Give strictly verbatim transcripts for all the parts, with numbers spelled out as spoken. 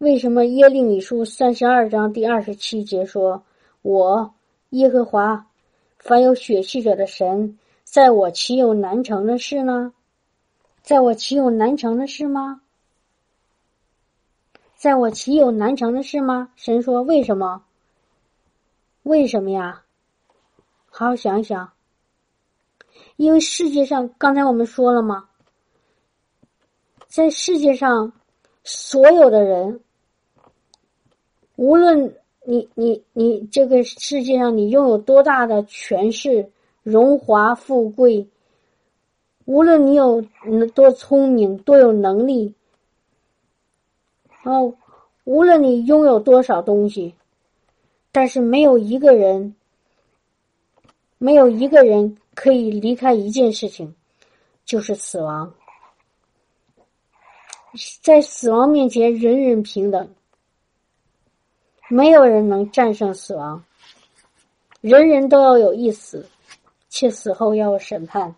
为什么耶利米书三十二章第二十七节说：“我耶和华，凡有血气者的神，在我岂有难成的事呢？在我岂有难成的事吗？在我岂有难成的事吗？”神说：“为什么？为什么呀？好好想一想。因为世界上，刚才我们说了吗？在世界上，所有的人。”无论你你你这个世界上你拥有多大的权势、荣华富贵，无论你有多聪明、多有能力，哦，无论你拥有多少东西，但是没有一个人，没有一个人可以离开一件事情，就是死亡。在死亡面前，人人平等。没有人能战胜死亡，人人都要有一死，且死后要有审判，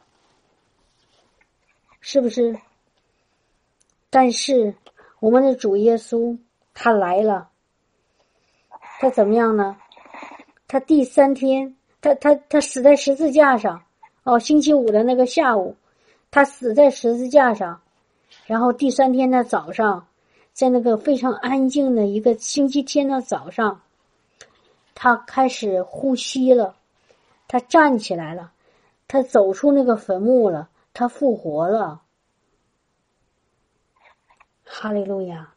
是不是？但是我们的主耶稣他来了，他怎么样呢？他第三天，他他他死在十字架上。哦，星期五的那个下午，他死在十字架上，然后第三天的早上。在那个非常安静的一个星期天的早上，他开始呼吸了，他站起来了，他走出那个坟墓了，他复活了。哈利路亚！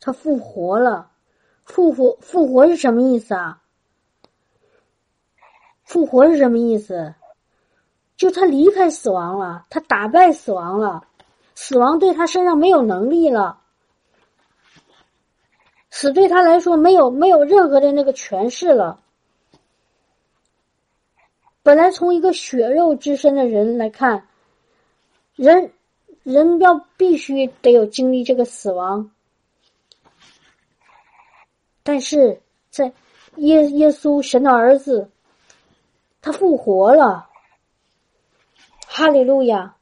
他复活了。复活，复活是什么意思啊？复活是什么意思？就他离开死亡了，他打败死亡了。死亡对他身上没有能力了，死对他来说没有没有任何的那个权势了。本来从一个血肉之身的人来看，人人要必须得有经历这个死亡，但是在耶耶稣神的儿子，他复活了，哈利路亚。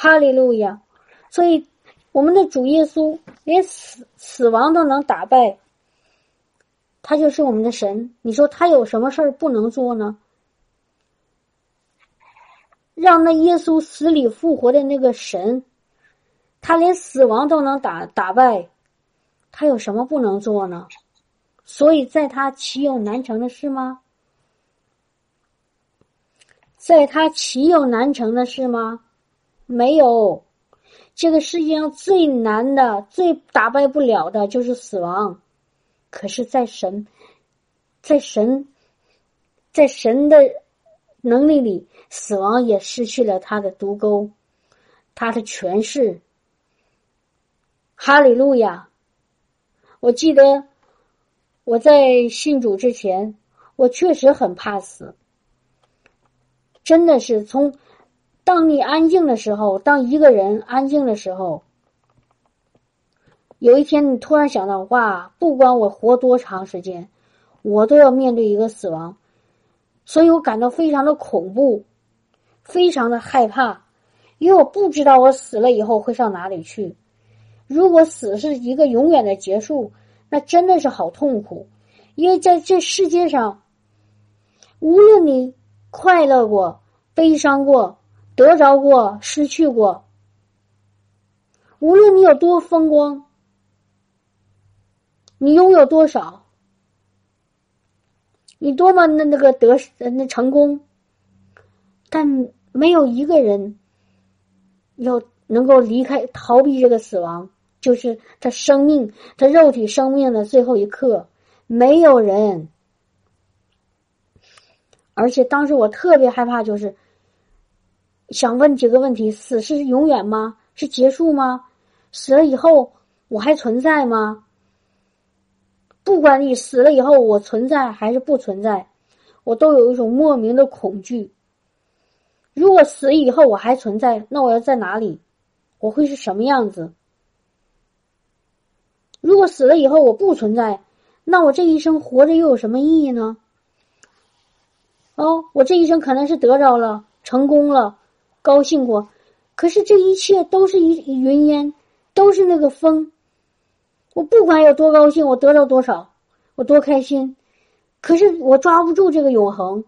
哈利路亚！所以我们的主耶稣连死死亡都能打败，他就是我们的神。你说他有什么事儿不能做呢？让那耶稣死里复活的那个神，他连死亡都能打打败，他有什么不能做呢？所以在他岂有难成的事吗？在他岂有难成的事吗？没有。这个世界上最难的、最打败不了的就是死亡。可是在神，在神，在神的能力里，死亡也失去了他的毒钩，他的权势。哈利路亚！我记得我在信主之前，我确实很怕死，真的是从当你安静的时候，当一个人安静的时候，有一天你突然想到，哇，不管我活多长时间，我都要面对一个死亡，所以我感到非常的恐怖，非常的害怕，因为我不知道我死了以后会上哪里去。如果死是一个永远的结束，那真的是好痛苦，因为在这世界上，无论你快乐过、悲伤过、得着过、失去过，无论你有多风光，你拥有多少，你多么那那个得那成功，但没有一个人要能够离开逃避这个死亡，就是他生命，他肉体生命的最后一刻，没有人。而且当时我特别害怕，就是想问几个问题：死是永远吗？是结束吗？死了以后我还存在吗？不管你死了以后我存在还是不存在，我都有一种莫名的恐惧。如果死以后我还存在，那我要在哪里？我会是什么样子？如果死了以后我不存在，那我这一生活着又有什么意义呢？哦，我这一生可能是得着了，成功了，高兴过，可是这一切都是一云烟，都是那个风，我不管有多高兴，我得到多少，我多开心，可是我抓不住这个永恒，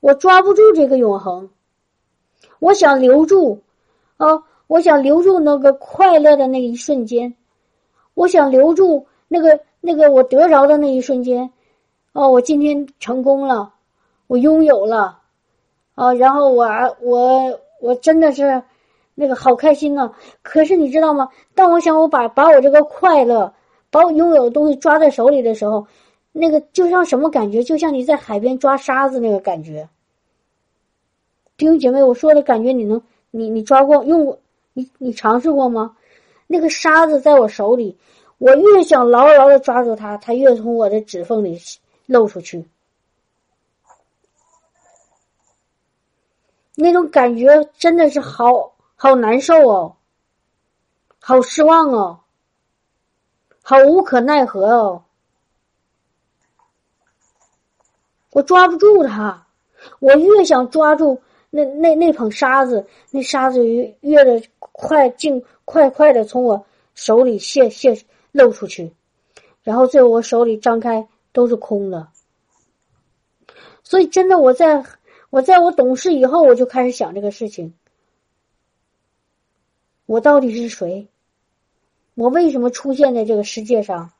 我抓不住这个永恒，我想留住啊，我想留住那个快乐的那一瞬间，我想留住那个那个我得着的那一瞬间，哦，我今天成功了，我拥有了，啊，然后我我我真的是那个好开心啊！可是你知道吗？当我想我把把我这个快乐，把我拥有的东西抓在手里的时候，那个就像什么感觉？就像你在海边抓沙子那个感觉。弟兄姐妹，我说的感觉你能，你你抓过用，你你尝试过吗？那个沙子在我手里，我越想牢牢的抓住它，它越从我的指缝里露出去。那种感觉真的是好好难受哦，好失望哦，好无可奈何哦。我抓不住它，我越想抓住那那那捧沙子，那沙子越越的快进快快的从我手里泄泄露出去，然后最后我手里张开都是空的。所以真的我在我在我懂事以后，我就开始想这个事情，我到底是谁，我为什么出现在这个世界上，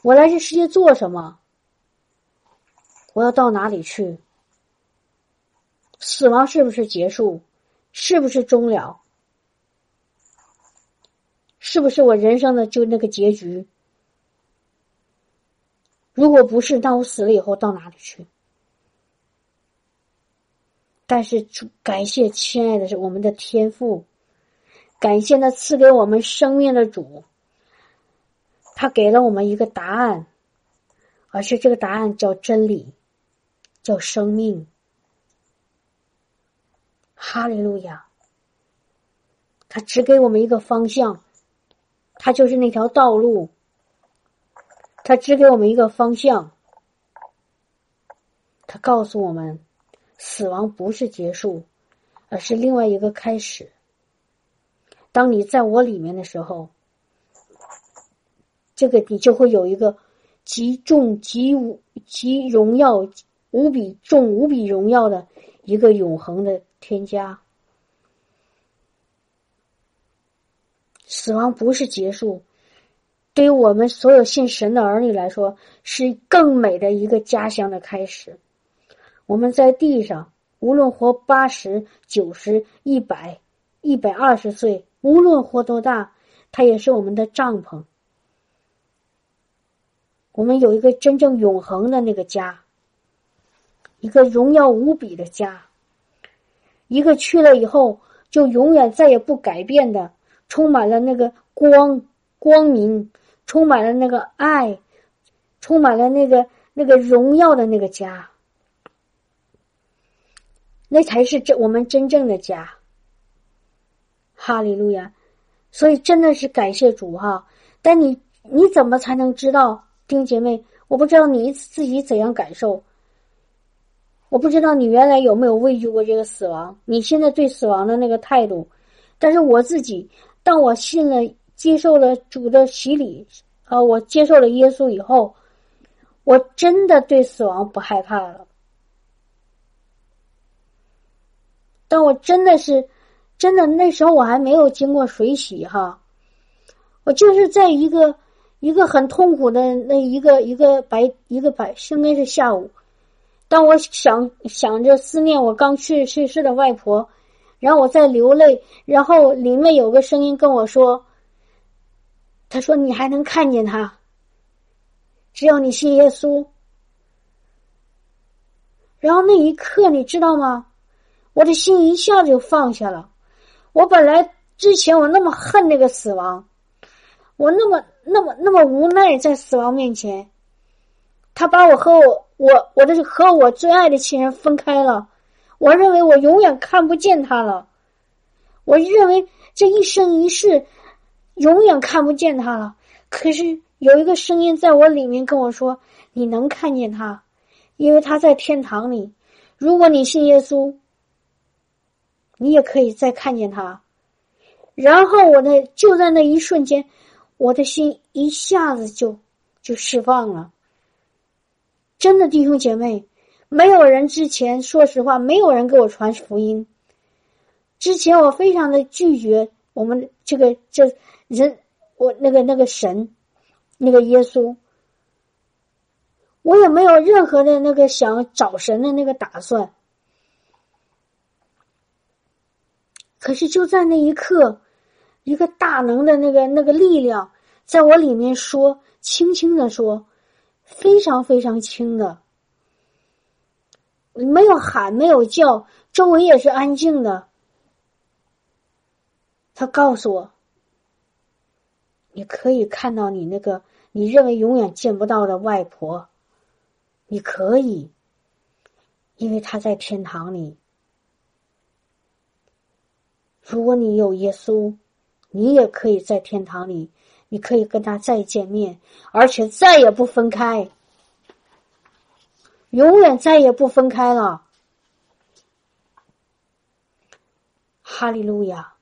我来这世界做什么，我要到哪里去，死亡是不是结束，是不是终了，是不是我人生的就那个结局，如果不是，那我死了以后到哪里去。但是感谢亲爱的是我们的天父，感谢那赐给我们生命的主，他给了我们一个答案，而且这个答案叫真理，叫生命。哈利路亚，他只给我们一个方向，他就是那条道路，他只给我们一个方向，他告诉我们死亡不是结束，而是另外一个开始。当你在我里面的时候，这个你就会有一个极重极无极荣耀无比重无比荣耀的一个永恒的添加。死亡不是结束，对于我们所有信神的儿女来说，是更美的一个家乡的开始。我们在地上，无论活八十、九十、一百、一百二十岁，无论活多大，它也是我们的帐篷。我们有一个真正永恒的那个家，一个荣耀无比的家，一个去了以后就永远再也不改变的，充满了那个光光明，充满了那个爱，充满了那个那个荣耀的那个家。那才是这我们真正的家。哈利路亚！所以真的是感谢主哈、啊！但你你怎么才能知道，弟兄姐妹？我不知道你自己怎样感受，我不知道你原来有没有畏惧过这个死亡，你现在对死亡的那个态度。但是我自己，当我信了、接受了主的洗礼啊，我接受了耶稣以后，我真的对死亡不害怕了。但我真的是真的那时候我还没有经过水洗哈，我就是在一个一个很痛苦的那一个一个白一个白应该是下午，当我想想着思念我刚去去世的外婆，然后我在流泪，然后里面有个声音跟我说，他说你还能看见他，只要你信耶稣。然后那一刻你知道吗，我的心一下子就放下了。我本来之前我那么恨那个死亡，我那么那么那么无奈在死亡面前，他把我和我我我的和我最爱的亲人分开了，我认为我永远看不见他了，我认为这一生一世永远看不见他了。可是有一个声音在我里面跟我说，你能看见他，因为他在天堂里，如果你信耶稣，你也可以再看见他，然后我的就在那一瞬间，我的心一下子就就释放了。真的弟兄姐妹，没有人之前，说实话没有人给我传福音，之前我非常的拒绝我们这个这人，我那个那个神，那个耶稣，我也没有任何的那个想找神的那个打算。可是就在那一刻，一个大能的那个那个力量在我里面说，轻轻的说，非常非常轻的，没有喊没有叫，周围也是安静的。他告诉我，你可以看到你那个你认为永远见不到的外婆，你可以，因为她在天堂里。如果你有耶稣，你也可以在天堂里，你可以跟他再见面，而且再也不分开，永远再也不分开了。哈利路亚！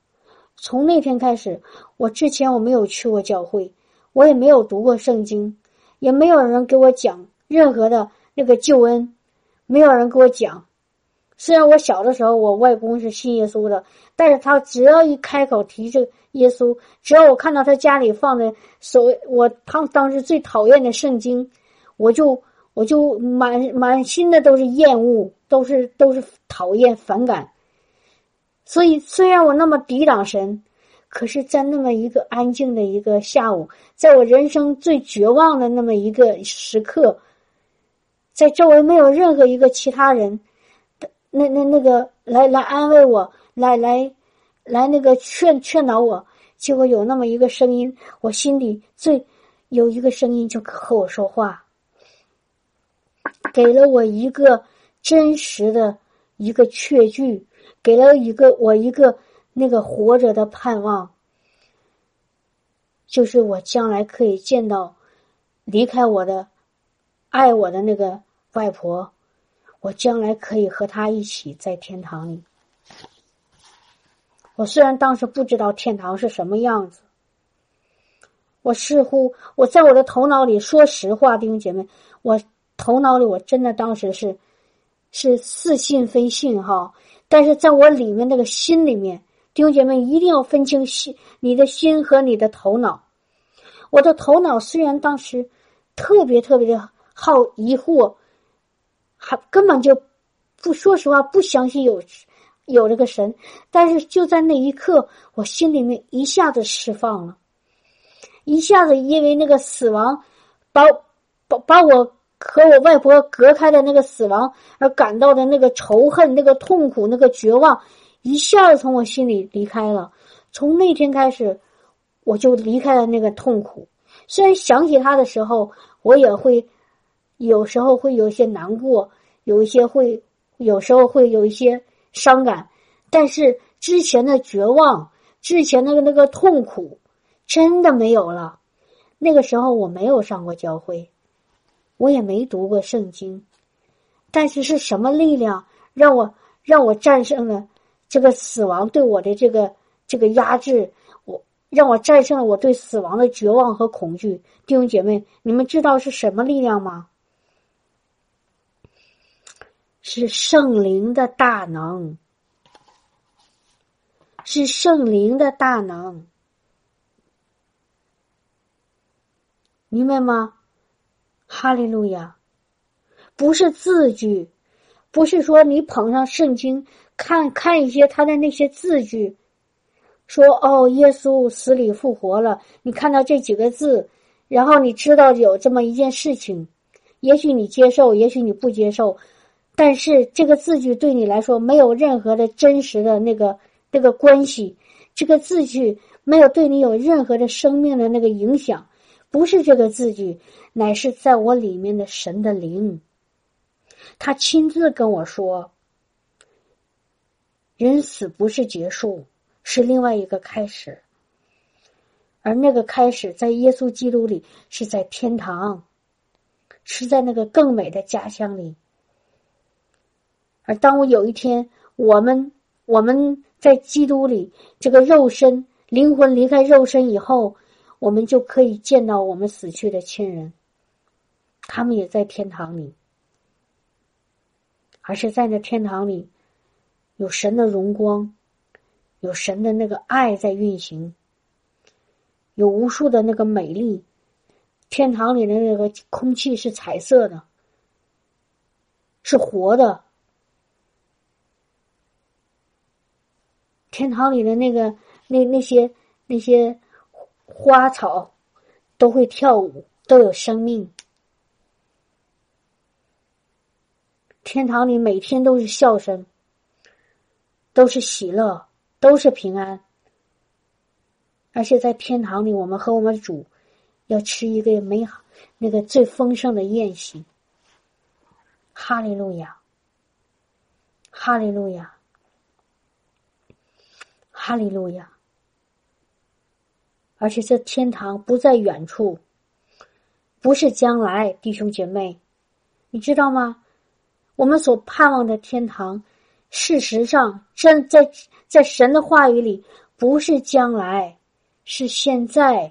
从那天开始，我之前我没有去过教会，我也没有读过圣经，也没有人给我讲任何的那个救恩，没有人给我讲。虽然我小的时候我外公是信耶稣的，但是他只要一开口提这个耶稣，只要我看到他家里放的所我他当时最讨厌的圣经，我就我就满满心的都是厌恶，都是都是讨厌反感。所以虽然我那么抵挡神，可是在那么一个安静的一个下午，在我人生最绝望的那么一个时刻，在周围没有任何一个其他人那那那个来来安慰我，来来来那个劝劝导我，结果有那么一个声音，我心里最有一个声音就和我说话，给了我一个真实的一个确据，给了一个我一个那个活着的盼望，就是我将来可以见到离开我的爱我的那个外婆，我将来可以和他一起在天堂里。我虽然当时不知道天堂是什么样子，我似乎我在我的头脑里，说实话弟兄姐妹，我头脑里我真的当时是是似信非信哈，但是在我里面那个心里面，弟兄姐妹一定要分清心，你的心和你的头脑。我的头脑虽然当时特别特别的好疑惑，还根本就不，说实话不相信有有这个神，但是就在那一刻，我心里面一下子释放了，一下子因为那个死亡把把把我和我外婆隔开的那个死亡而感到的那个仇恨、那个痛苦、那个绝望，一下子从我心里离开了。从那天开始，我就离开了那个痛苦。虽然想起他的时候，我也会。有时候会有一些难过，有一些会，有时候会有一些伤感，但是之前的绝望，之前的那个痛苦，真的没有了。那个时候我没有上过教会，我也没读过圣经，但是是什么力量让我让我战胜了这个死亡对我的这个这个压制？我让我战胜了我对死亡的绝望和恐惧。弟兄姐妹，你们知道是什么力量吗？是圣灵的大能，是圣灵的大能，明白吗？哈利路亚！不是字句，不是说你捧上圣经看看一些他的那些字句，说哦，耶稣死里复活了，你看到这几个字，然后你知道有这么一件事情，也许你接受，也许你不接受。但是这个字句对你来说没有任何的真实的那个那个关系，这个字句没有对你有任何的生命的那个影响，不是这个字句，乃是在我里面的神的灵，他亲自跟我说，人死不是结束，是另外一个开始，而那个开始在耶稣基督里，是在天堂，是在那个更美的家乡里。而当我有一天，我们我们在基督里，这个肉身灵魂离开肉身以后，我们就可以见到我们死去的亲人，他们也在天堂里，而且在那天堂里有神的荣光，有神的那个爱在运行，有无数的那个美丽，天堂里的那个空气是彩色的，是活的，天堂里的那个那那些那些花草都会跳舞，都有生命。天堂里每天都是笑声，都是喜乐，都是平安。而且在天堂里，我们和我们主要吃一个美好、那个最丰盛的宴席。哈利路亚，哈利路亚，哈利路亚。而且这天堂不在远处，不是将来，弟兄姐妹，你知道吗？我们所盼望的天堂，事实上真在在神的话语里不是将来，是现在。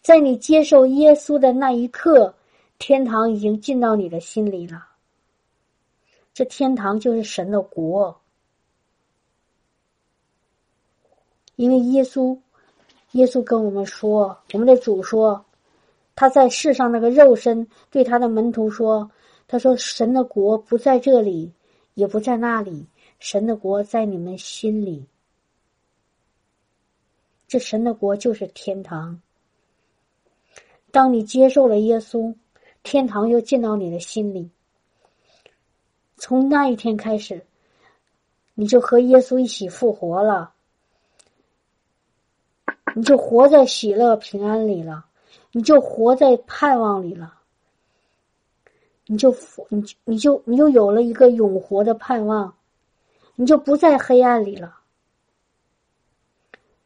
在你接受耶稣的那一刻，天堂已经进到你的心里了。这天堂就是神的国，因为耶稣耶稣跟我们说，我们的主说，他在世上那个肉身对他的门徒说，他说神的国不在这里，也不在那里，神的国在你们心里。这神的国就是天堂。当你接受了耶稣，天堂又进到你的心里。从那一天开始，你就和耶稣一起复活了，你就活在喜乐平安里了，你就活在盼望里了，你就你就你就你就有了一个永活的盼望，你就不在黑暗里了，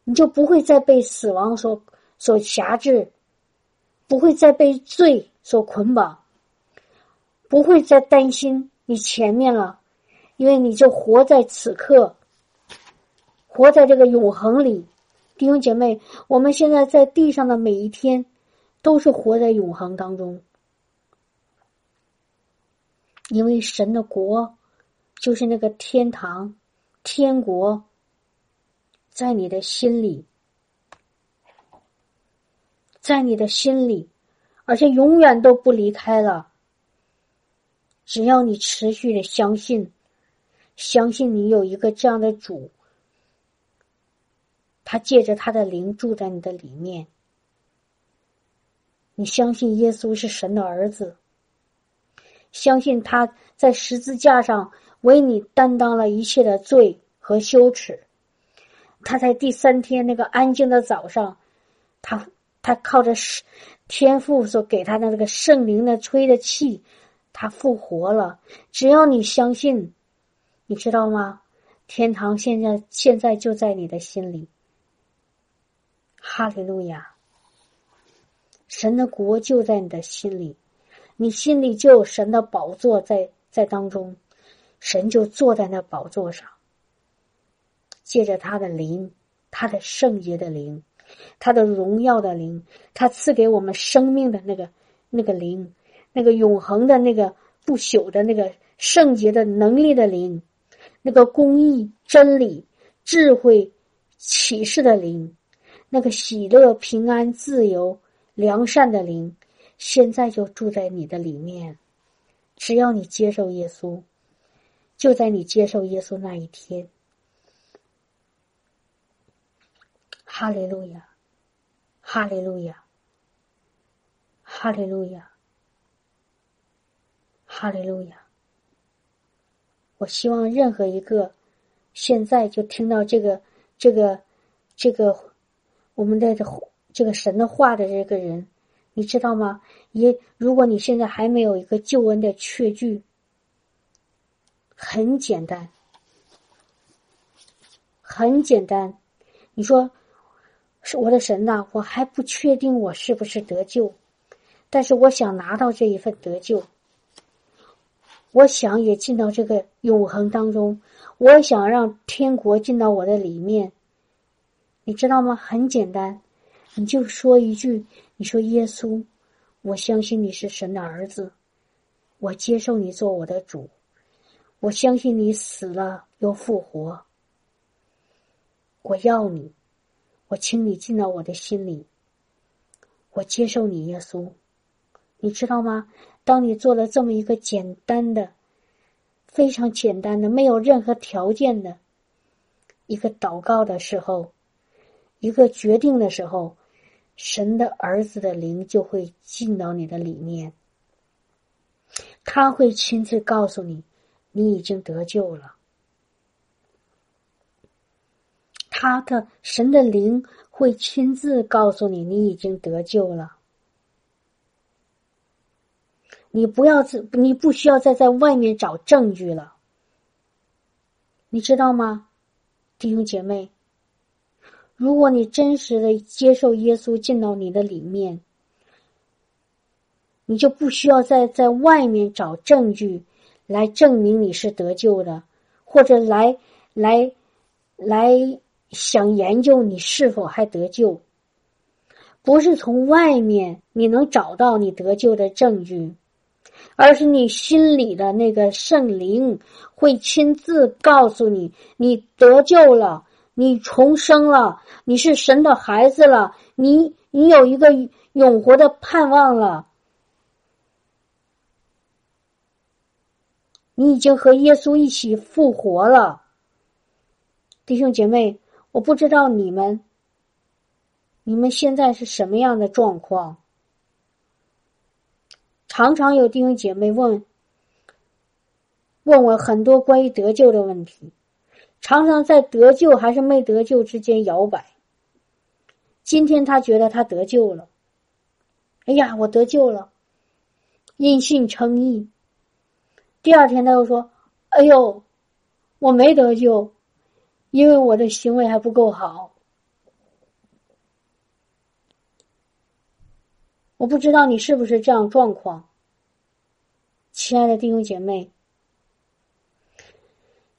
你就不会再被死亡所所辖制，不会再被罪所捆绑，不会再担心你前面了，因为你就活在此刻，活在这个永恒里。弟兄姐妹，我们现在在地上的每一天都是活在永恒当中，因为神的国就是那个天堂，天国在你的心里，在你的心里，而且永远都不离开了。只要你持续的相信，相信你有一个这样的主，他借着他的灵住在你的里面。你相信耶稣是神的儿子，相信他在十字架上为你担当了一切的罪和羞耻。他在第三天那个安静的早上，他他靠着天父所给他的那个圣灵的吹的气，他复活了。只要你相信，你知道吗？天堂现在现在就在你的心里。哈利路亚，神的国就在你的心里，你心里就有神的宝座在在当中，神就坐在那宝座上，借着他的灵，他的圣洁的灵，他的荣耀的灵，他赐给我们生命的那个那个灵，那个永恒的那个不朽的那个圣洁的能力的灵，那个公义真理智慧启示的灵，那个喜乐平安自由良善的灵，现在就住在你的里面。只要你接受耶稣，就在你接受耶稣那一天。哈利路亚，哈利路亚，哈利路亚，哈利路亚。我希望任何一个现在就听到这个这个这个我们的这个神的话的这个人，你知道吗？也如果你现在还没有一个救恩的确据，很简单，很简单。你说，是我的神呐、啊，我还不确定我是不是得救，但是我想拿到这一份得救，我想也进到这个永恒当中，我想让天国进到我的里面。你知道吗？很简单，你就说一句，你说耶稣，我相信你是神的儿子，我接受你做我的主，我相信你死了又复活，我要你，我请你进到我的心里，我接受你耶稣。你知道吗？当你做了这么一个简单的，非常简单的，没有任何条件的一个祷告的时候，一个决定的时候，神的儿子的灵就会进到你的里面，他会亲自告诉你，你已经得救了。他的神的灵会亲自告诉你，你已经得救了。你不要自，你不需要再在外面找证据了，你知道吗，弟兄姐妹？如果你真实的接受耶稣进到你的里面，你就不需要再在外面找证据来证明你是得救的，或者来来来想研究你是否还得救。不是从外面你能找到你得救的证据，而是你心里的那个圣灵会亲自告诉你，你得救了，你重生了，你是神的孩子了，你你有一个永活的盼望了，你已经和耶稣一起复活了。弟兄姐妹，我不知道你们你们现在是什么样的状况。常常有弟兄姐妹问问我很多关于得救的问题，常常在得救还是没得救之间摇摆。今天他觉得他得救了，哎呀，我得救了，因信称义。第二天他又说，哎呦，我没得救，因为我的行为还不够好。我不知道你是不是这样状况。亲爱的弟兄姐妹，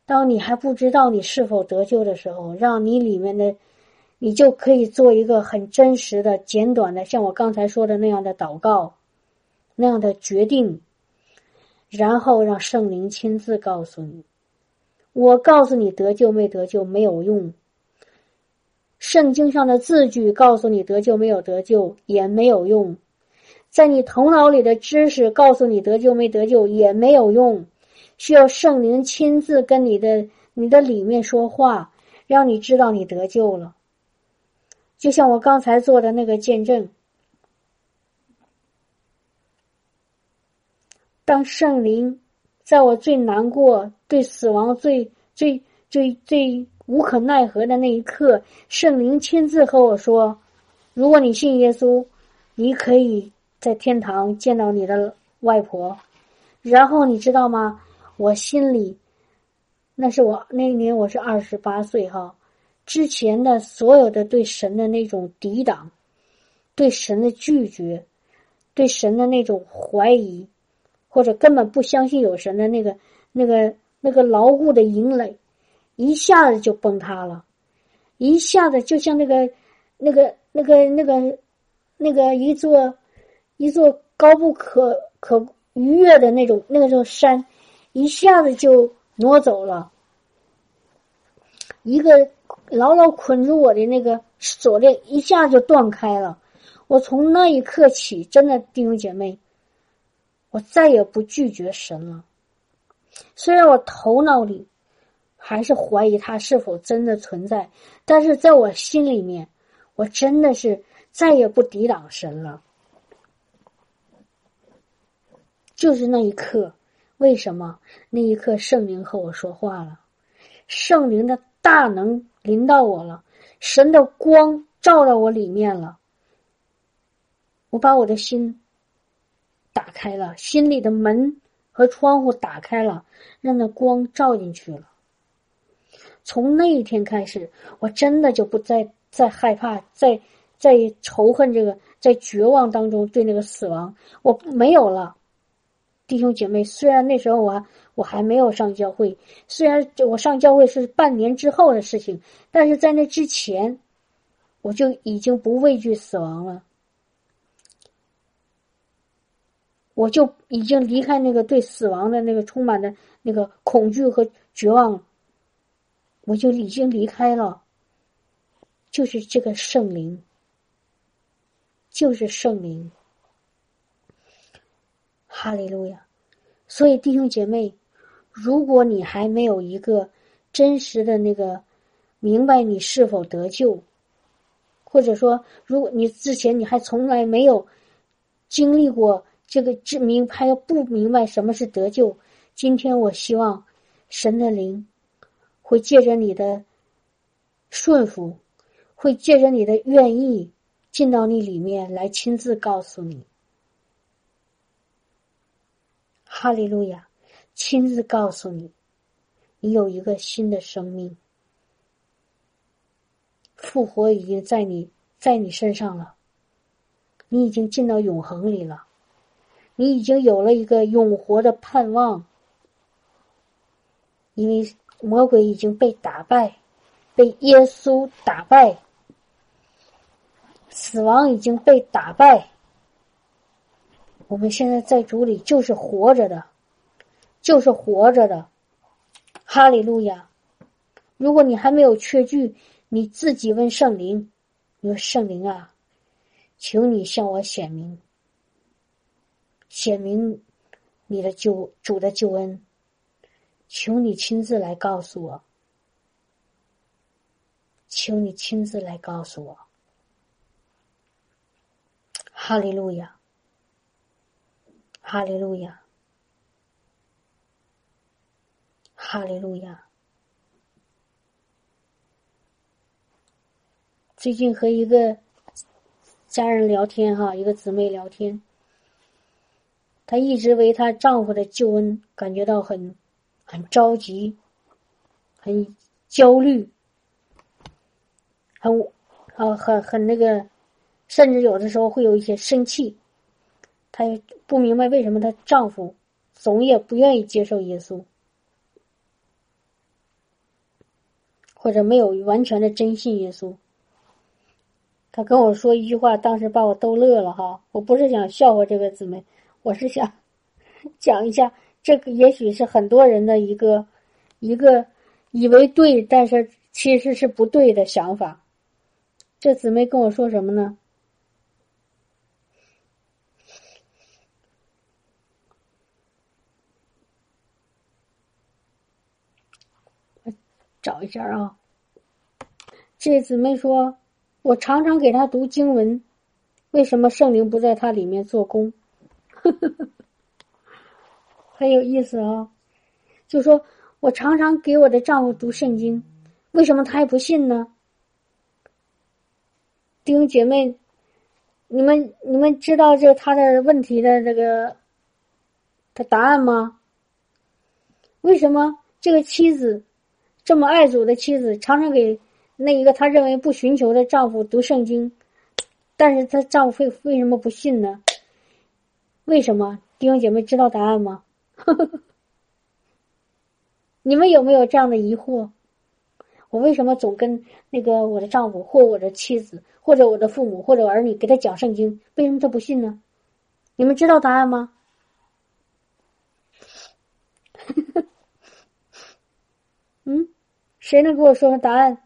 当你还不知道你是否得救的时候，让你里面的，你就可以做一个很真实的简短的，像我刚才说的那样的祷告，那样的决定，然后让圣灵亲自告诉你。我告诉你得救没得救没有用，圣经上的字句告诉你得救没有得救也没有用，在你头脑里的知识告诉你得救没得救也没有用，需要圣灵亲自跟你的你的里面说话，让你知道你得救了。就像我刚才做的那个见证，当圣灵在我最难过、对死亡最最最最无可奈何的那一刻，圣灵亲自和我说，如果你信耶稣，你可以在天堂见到你的外婆。然后你知道吗，我心里，那是我那一年我是二十八岁哈，之前的所有的对神的那种抵挡，对神的拒绝，对神的那种怀疑，或者根本不相信有神的那个那个那个牢固的营垒，一下子就崩塌了，一下子就像那个那个那个那个那个一座一座高不可可逾越的那种那个座山，一下子就挪走了。一个牢牢捆住我的那个锁链一下就断开了。我从那一刻起，真的弟兄姐妹，我再也不拒绝神了。虽然我头脑里还是怀疑他是否真的存在，但是在我心里面，我真的是再也不抵挡神了。就是那一刻，为什么那一刻圣灵和我说话了？圣灵的大能临到我了，神的光照到我里面了，我把我的心打开了，心里的门和窗户打开了，让那光照进去了。从那一天开始，我真的就不再再害怕，再再仇恨这个，在绝望当中对那个死亡，我没有了。弟兄姐妹，虽然那时候我还我还没有上教会，虽然我上教会是半年之后的事情，但是在那之前，我就已经不畏惧死亡了，我就已经离开那个对死亡的那个充满的那个恐惧和绝望了，我就已经离开了。就是这个圣灵，就是圣灵，哈利路亚。所以弟兄姐妹，如果你还没有一个真实的那个明白你是否得救，或者说如果你之前你还从来没有经历过这个知明，还不明白什么是得救，今天我希望神的灵会借着你的顺服，会借着你的愿意进到你里面来亲自告诉你，哈利路亚，亲自告诉你你有一个新的生命，复活已经在你在你身上了，你已经进到永恒里了，你已经有了一个永活的盼望，因为魔鬼已经被打败，被耶稣打败，死亡已经被打败，我们现在在主里就是活着的，就是活着的，哈利路亚。如果你还没有确据，你自己问圣灵，你说圣灵啊，求你向我显明，显明你的救主的救恩，求你亲自来告诉我，求你亲自来告诉我，哈利路亚，哈利路亚，哈利路亚。最近和一个家人聊天哈，一个姊妹聊天，她一直为她丈夫的救恩感觉到很很着急，很焦虑，很啊很很那个，甚至有的时候会有一些生气。她不明白为什么她丈夫总也不愿意接受耶稣，或者没有完全的真信耶稣。她跟我说一句话，当时把我逗乐了哈。我不是想笑话这个姊妹，我是想讲一下，这个也许是很多人的一个一个以为对，但是其实是不对的想法。这姊妹跟我说什么呢？我找一下啊。这姊妹说，我常常给她读经文，为什么圣灵不在她里面做工？很有意思啊，就说我常常给我的丈夫读圣经，为什么他还不信呢？弟兄姐妹，你们你们知道这他的问题的这个的答案吗？为什么这个妻子这么爱主的妻子，常常给那一个他认为不寻求的丈夫读圣经，但是他丈夫为什么不信呢？为什么？弟兄姐妹知道答案吗？你们有没有这样的疑惑？我为什么总跟那个我的丈夫或我的妻子或者我的父母或者儿女给他讲圣经，为什么他不信呢？你们知道答案吗？嗯，谁能给我说说答案？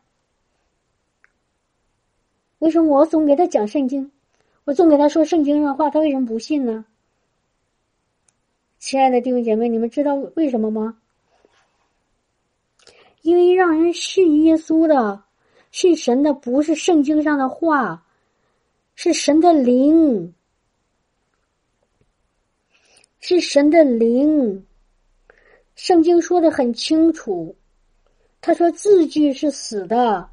为什么我总给他讲圣经，我总给他说圣经上话，他为什么不信呢？亲爱的弟兄姐妹，你们知道为什么吗？因为让人信耶稣的、信神的，不是圣经上的话，是神的灵，是神的灵。圣经说得很清楚，他说字句是死的，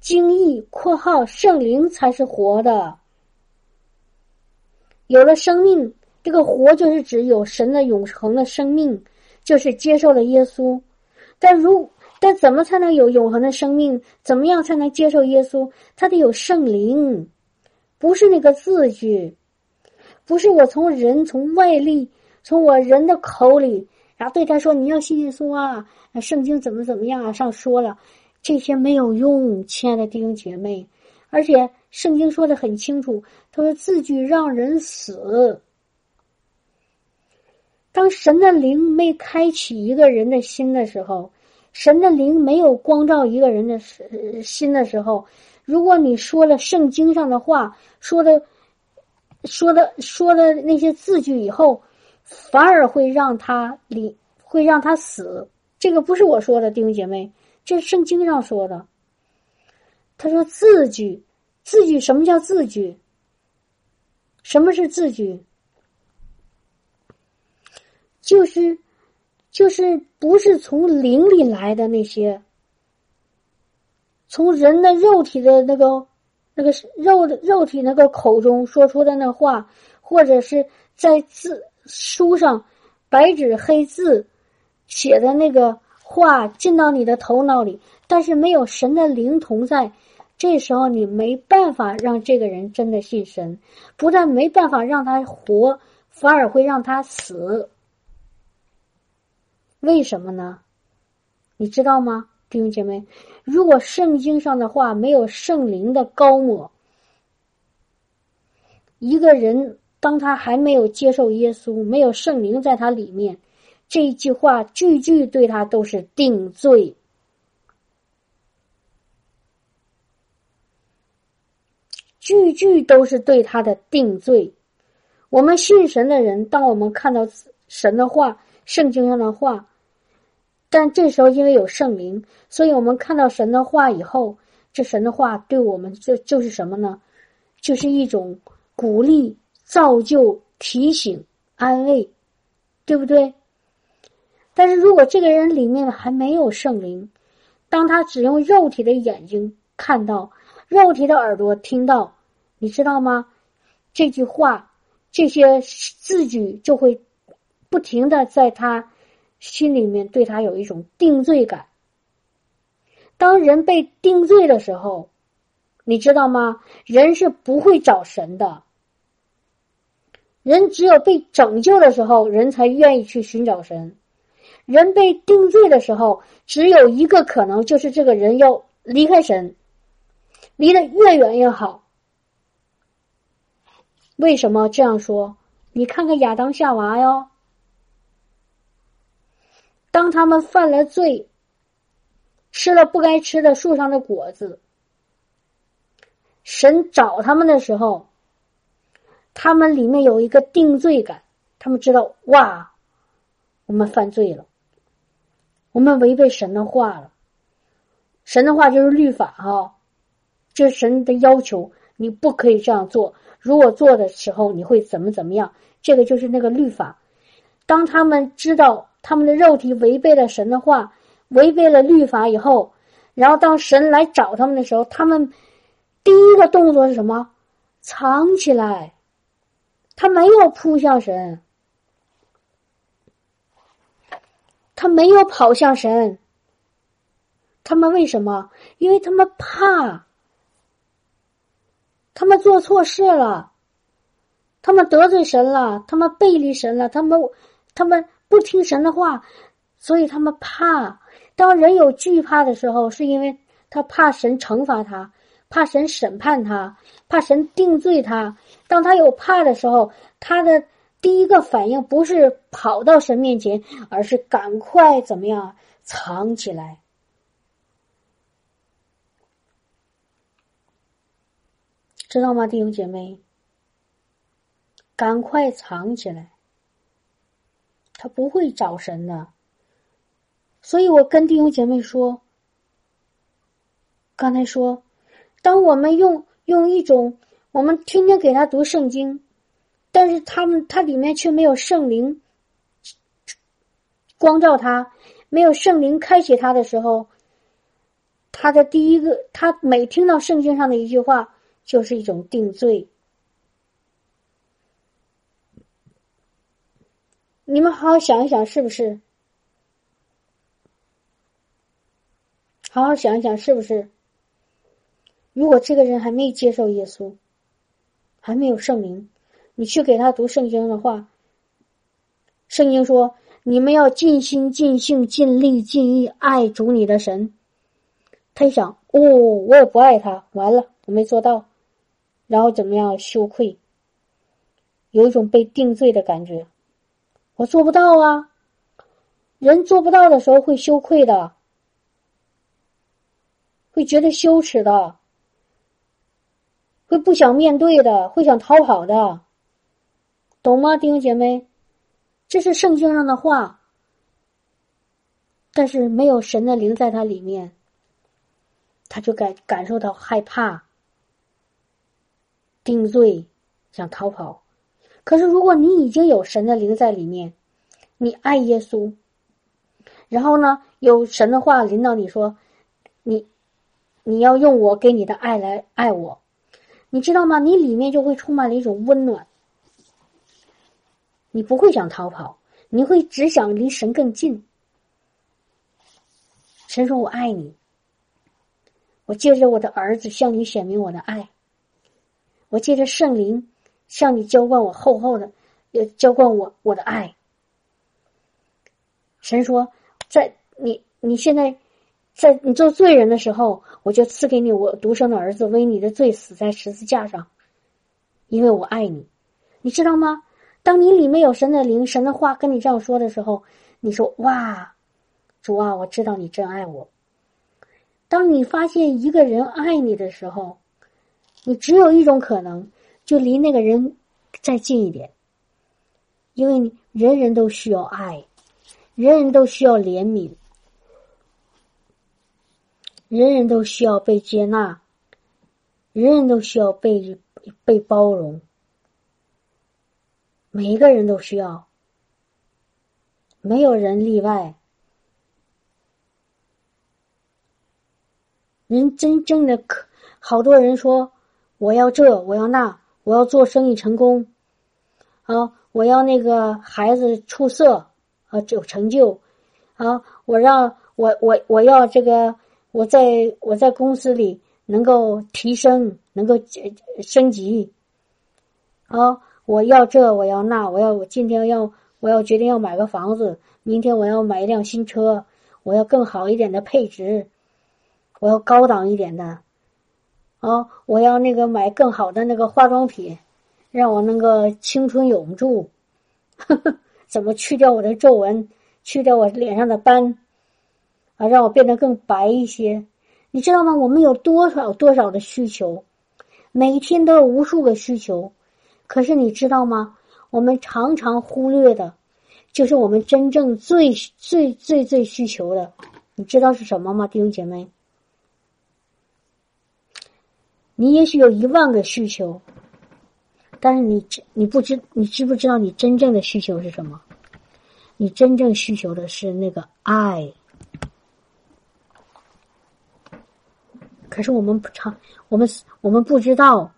经义（括号圣灵）才是活的。有了生命，这个活就是指有神的永恒的生命，就是接受了耶稣。但如但怎么才能有永恒的生命？怎么样才能接受耶稣？他得有圣灵，不是那个字句，不是我从人从外力，从我人的口里，然后对他说你要信耶稣啊，圣经怎么怎么样啊，上说了，这些没有用，亲爱的弟兄姐妹。而且圣经说得很清楚，他说字句让人死。当神的灵没开启一个人的心的时候，神的灵没有光照一个人的心的时候，如果你说了圣经上的话，说的说的说的那些字句以后，反而会让他离，会让他死。这个不是我说的，弟兄姐妹，这是圣经上说的。他说字句，字句，什么叫字句？什么是字句？就是就是不是从灵里来的那些，从人的肉体的那个那个肉肉体那个口中说出的那话，或者是在字书上白纸黑字写的那个话进到你的头脑里，但是没有神的灵同在，这时候你没办法让这个人真的信神，不但没办法让他活，反而会让他死。为什么呢？你知道吗，弟兄姐妹？如果圣经上的话没有圣灵的膏抹，一个人当他还没有接受耶稣，没有圣灵在他里面，这一句话句句对他都是定罪。句句都是对他的定罪。我们信神的人，当我们看到神的话，圣经上的话，但这时候因为有圣灵，所以我们看到神的话以后，这神的话对我们就就是什么呢？就是一种鼓励、造就、提醒、安慰，对不对？但是如果这个人里面还没有圣灵，当他只用肉体的眼睛看到，肉体的耳朵听到，你知道吗？这句话，这些字句就会不停的在他心里面对他有一种定罪感。当人被定罪的时候，你知道吗？人是不会找神的。人只有被拯救的时候，人才愿意去寻找神。人被定罪的时候，只有一个可能，就是这个人要离开神，离得越远越好。为什么这样说？你看看亚当夏娃哟，当他们犯了罪，吃了不该吃的树上的果子，神找他们的时候，他们里面有一个定罪感，他们知道，哇，我们犯罪了，我们违背神的话了。神的话就是律法啊，这是神的要求，你不可以这样做，如果做的时候你会怎么怎么样，这个就是那个律法。当他们知道他们的肉体违背了神的话，违背了律法以后，然后当神来找他们的时候，他们第一个动作是什么？藏起来，他没有扑向神，他没有跑向神。他们为什么？因为他们怕，他们做错事了，他们得罪神了，他们背离神了，他们他们不听神的话，所以他们怕。当人有惧怕的时候，是因为他怕神惩罚他，怕神审判他，怕神定罪他。当他有怕的时候，他的第一个反应不是跑到神面前，而是赶快怎么样藏起来。知道吗，弟兄姐妹？赶快藏起来，他不会找神的。所以我跟弟兄姐妹说，刚才说，当我们用用一种，我们天天给他读圣经，但是他们他里面却没有圣灵光照他，没有圣灵开启他的时候，他的第一个，他每听到圣经上的一句话，就是一种定罪。你们好好想一想，是不是？好好想一想，是不是？如果这个人还没接受耶稣，还没有圣灵，你去给他读圣经的话，圣经说，你们要尽心尽性尽力尽意爱主你的神。他一想，哦，我也不爱他，完了，我没做到，然后怎么样，羞愧，有一种被定罪的感觉，我做不到啊，人做不到的时候会羞愧的，会觉得羞耻的，会不想面对的，会想逃跑的，懂吗，弟兄姐妹？这是圣经上的话，但是没有神的灵在他里面，他就感感受到害怕、定罪、想逃跑。可是如果你已经有神的灵在里面，你爱耶稣，然后呢，有神的话领导你说，你你要用我给你的爱来爱我，你知道吗？你里面就会充满了一种温暖，你不会想逃跑，你会只想离神更近。神说我爱你，我借着我的儿子向你显明我的爱，我借着圣灵向你浇灌我厚厚的，浇灌我我的爱。神说，在你你现在在你做罪人的时候，我就赐给你我独生的儿子，为你的罪死在十字架上，因为我爱你。你知道吗？当你里面有神的灵，神的话跟你这样说的时候，你说，哇，主啊，我知道你真爱我。当你发现一个人爱你的时候，你只有一种可能，就离那个人再近一点，因为人人都需要爱，人人都需要怜悯，人人都需要被接纳，人人都需要被被包容，每一个人都需要，没有人例外。人真正的，好多人说我要这，我要那，我要做生意成功啊，我要那个孩子出色啊，有成就啊，我让我我我要这个，我在我在公司里能够提升，能够升级啊，我要这，我要那，我要我今天要我要决定要买个房子，明天我要买一辆新车，我要更好一点的配置。我要高档一点的，啊，我要那个买更好的那个化妆品，让我能够青春永驻。呵呵，怎么去掉我的皱纹，去掉我脸上的斑，啊，让我变得更白一些。你知道吗？我们有多少多少的需求，每天都有无数个需求。可是你知道吗？我们常常忽略的，就是我们真正最最最最需求的，你知道是什么吗，弟兄姐妹？你也许有一万个需求，但是你你不知你知不知道你真正的需求是什么？你真正需求的是那个爱。可是我们不常我们我们不知道，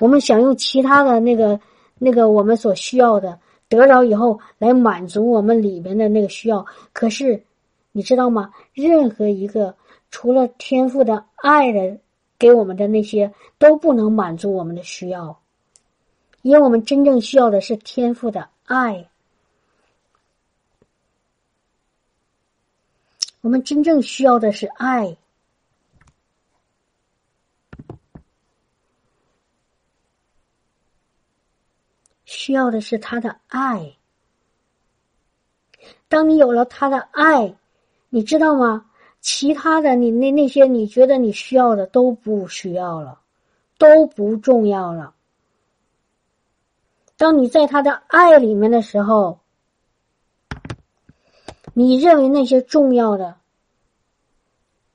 我们想用其他的那个那个我们所需要的得着以后来满足我们里面的那个需要。可是你知道吗？任何一个除了天父的爱的给我们的那些都不能满足我们的需要，因为我们真正需要的是天父的爱。我们真正需要的是爱。需要的是他的爱。当你有了他的爱，你知道吗？其他的你那那些你觉得你需要的都不需要了，都不重要了。当你在他的爱里面的时候，你认为那些重要的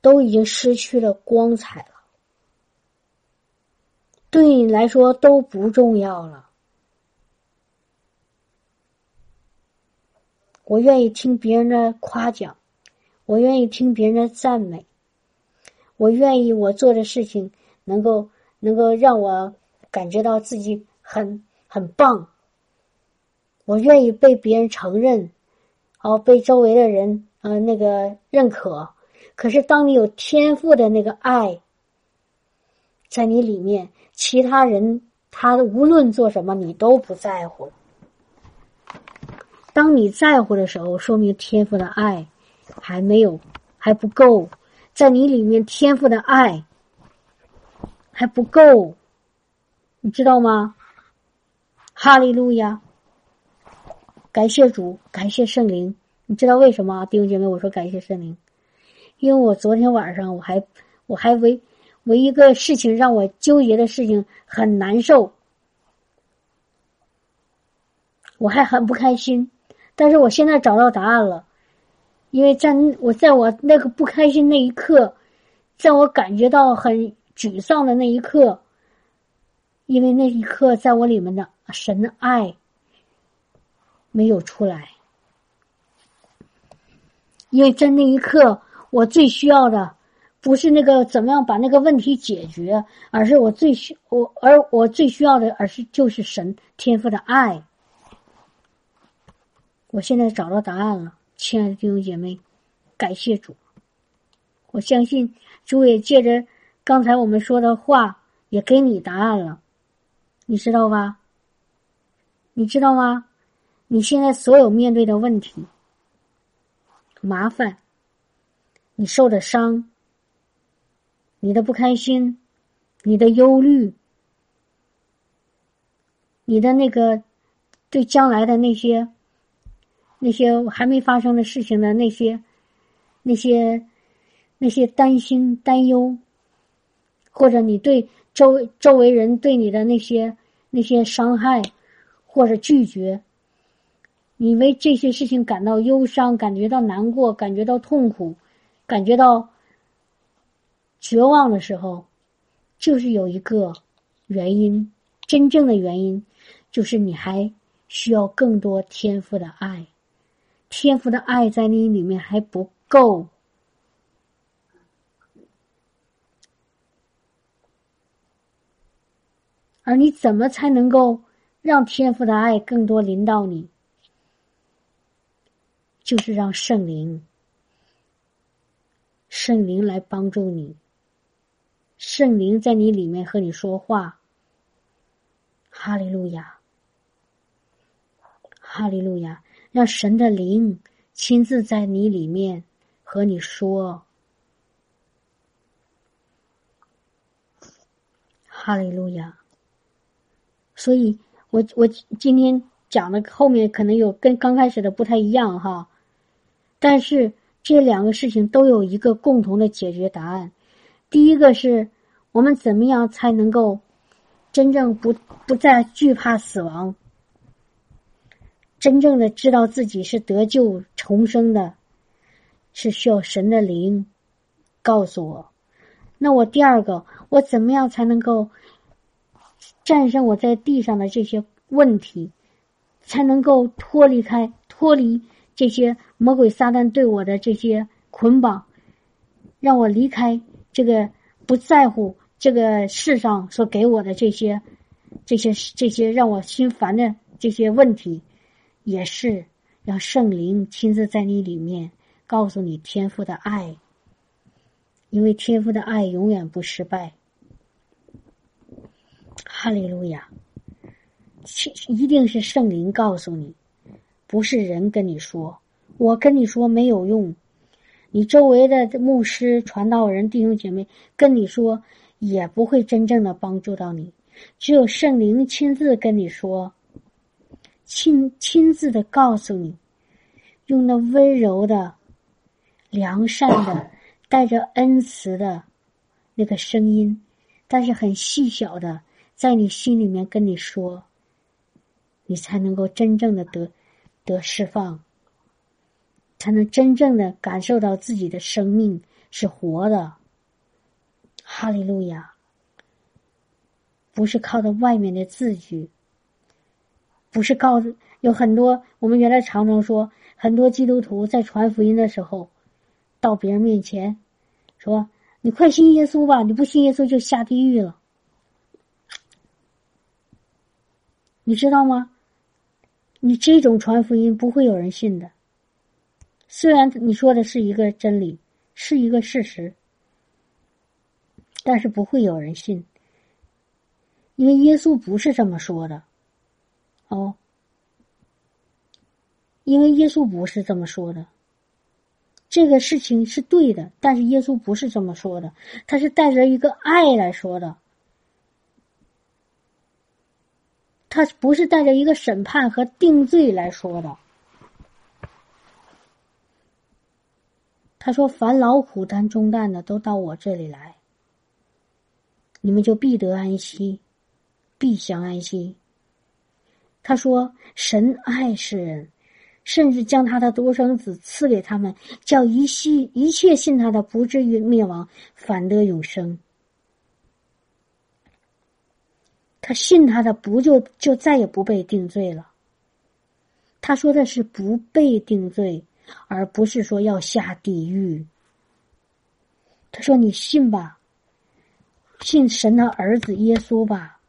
都已经失去了光彩了，对你来说都不重要了。我愿意听别人的夸奖，我愿意听别人的赞美，我愿意我做的事情能够能够让我感觉到自己很很棒，我愿意被别人承认，哦，被周围的人呃那个认可。可是当你有天父的那个爱在你里面，其他人他无论做什么你都不在乎。当你在乎的时候，说明天父的爱还没有，还不够，在你里面天父的爱还不够，你知道吗？哈利路亚，感谢主，感谢圣灵。你知道为什么，弟兄姐妹，我说感谢圣灵？因为我昨天晚上我还我还为为一个事情让我纠结的事情很难受，我还很不开心，但是我现在找到答案了。因为在我在我那个不开心那一刻，在我感觉到很沮丧的那一刻，因为那一刻在我里面的神的爱没有出来，因为在那一刻我最需要的不是那个怎么样把那个问题解决，而是我最需我而我最需要的，而是就是神天父的爱。我现在找到答案了，亲爱的弟兄姐妹，感谢主！我相信主也借着刚才我们说的话，也给你答案了，你知道吧？你知道吗？你现在所有面对的问题、麻烦、你受的伤、你的不开心、你的忧虑、你的那个对将来的那些。那些还没发生的事情的那些那些那些担心担忧，或者你对周围周围人对你的那些那些伤害或者拒绝，你为这些事情感到忧伤，感觉到难过，感觉到痛苦，感觉到绝望的时候，就是有一个原因，真正的原因就是你还需要更多天父的爱，天父的爱在你里面还不够。而你怎么才能够让天父的爱更多临到你？就是让圣灵，圣灵来帮助你，圣灵在你里面和你说话。哈利路亚，哈利路亚。让神的灵亲自在你里面和你说，哈利路亚。所以我我今天讲的后面可能有跟刚开始的不太一样哈，但是这两个事情都有一个共同的解决答案。第一个是我们怎么样才能够真正不不再惧怕死亡，真正的知道自己是得救重生的，是需要神的灵告诉我。那我第二个，我怎么样才能够战胜我在地上的这些问题，才能够脱离开脱离这些魔鬼撒旦对我的这些捆绑，让我离开这个不在乎这个世上所给我的这些这些这些让我心烦的这些问题，也是让圣灵亲自在你里面告诉你天父的爱，因为天父的爱永远不失败。哈利路亚，一定是圣灵告诉你，不是人跟你说，我跟你说没有用，你周围的牧师、传道人、弟兄姐妹跟你说也不会真正的帮助到你，只有圣灵亲自跟你说，亲亲自的告诉你，用那温柔的、良善的、带着恩慈的那个声音，但是很细小的，在你心里面跟你说，你才能够真正的得得释放，才能真正的感受到自己的生命是活的。哈利路亚！不是靠着外面的字句。不是告诉有很多，我们原来常常说，很多基督徒在传福音的时候，到别人面前说：“你快信耶稣吧，你不信耶稣就下地狱了。”你知道吗？你这种传福音不会有人信的。虽然你说的是一个真理，是一个事实，但是不会有人信，因为耶稣不是这么说的。哦，因为耶稣不是这么说的，这个事情是对的，但是耶稣不是这么说的，他是带着一个爱来说的，他不是带着一个审判和定罪来说的。他说凡劳苦担重担的都到我这里来，你们就必得安息，必享安息。他说神爱世人，甚至将他的独生子赐给他们，叫一息一切信他的不至于灭亡，反得永生。他信他的不就就再也不被定罪了。他说的是不被定罪，而不是说要下地狱。他说你信吧，信神的儿子耶稣吧，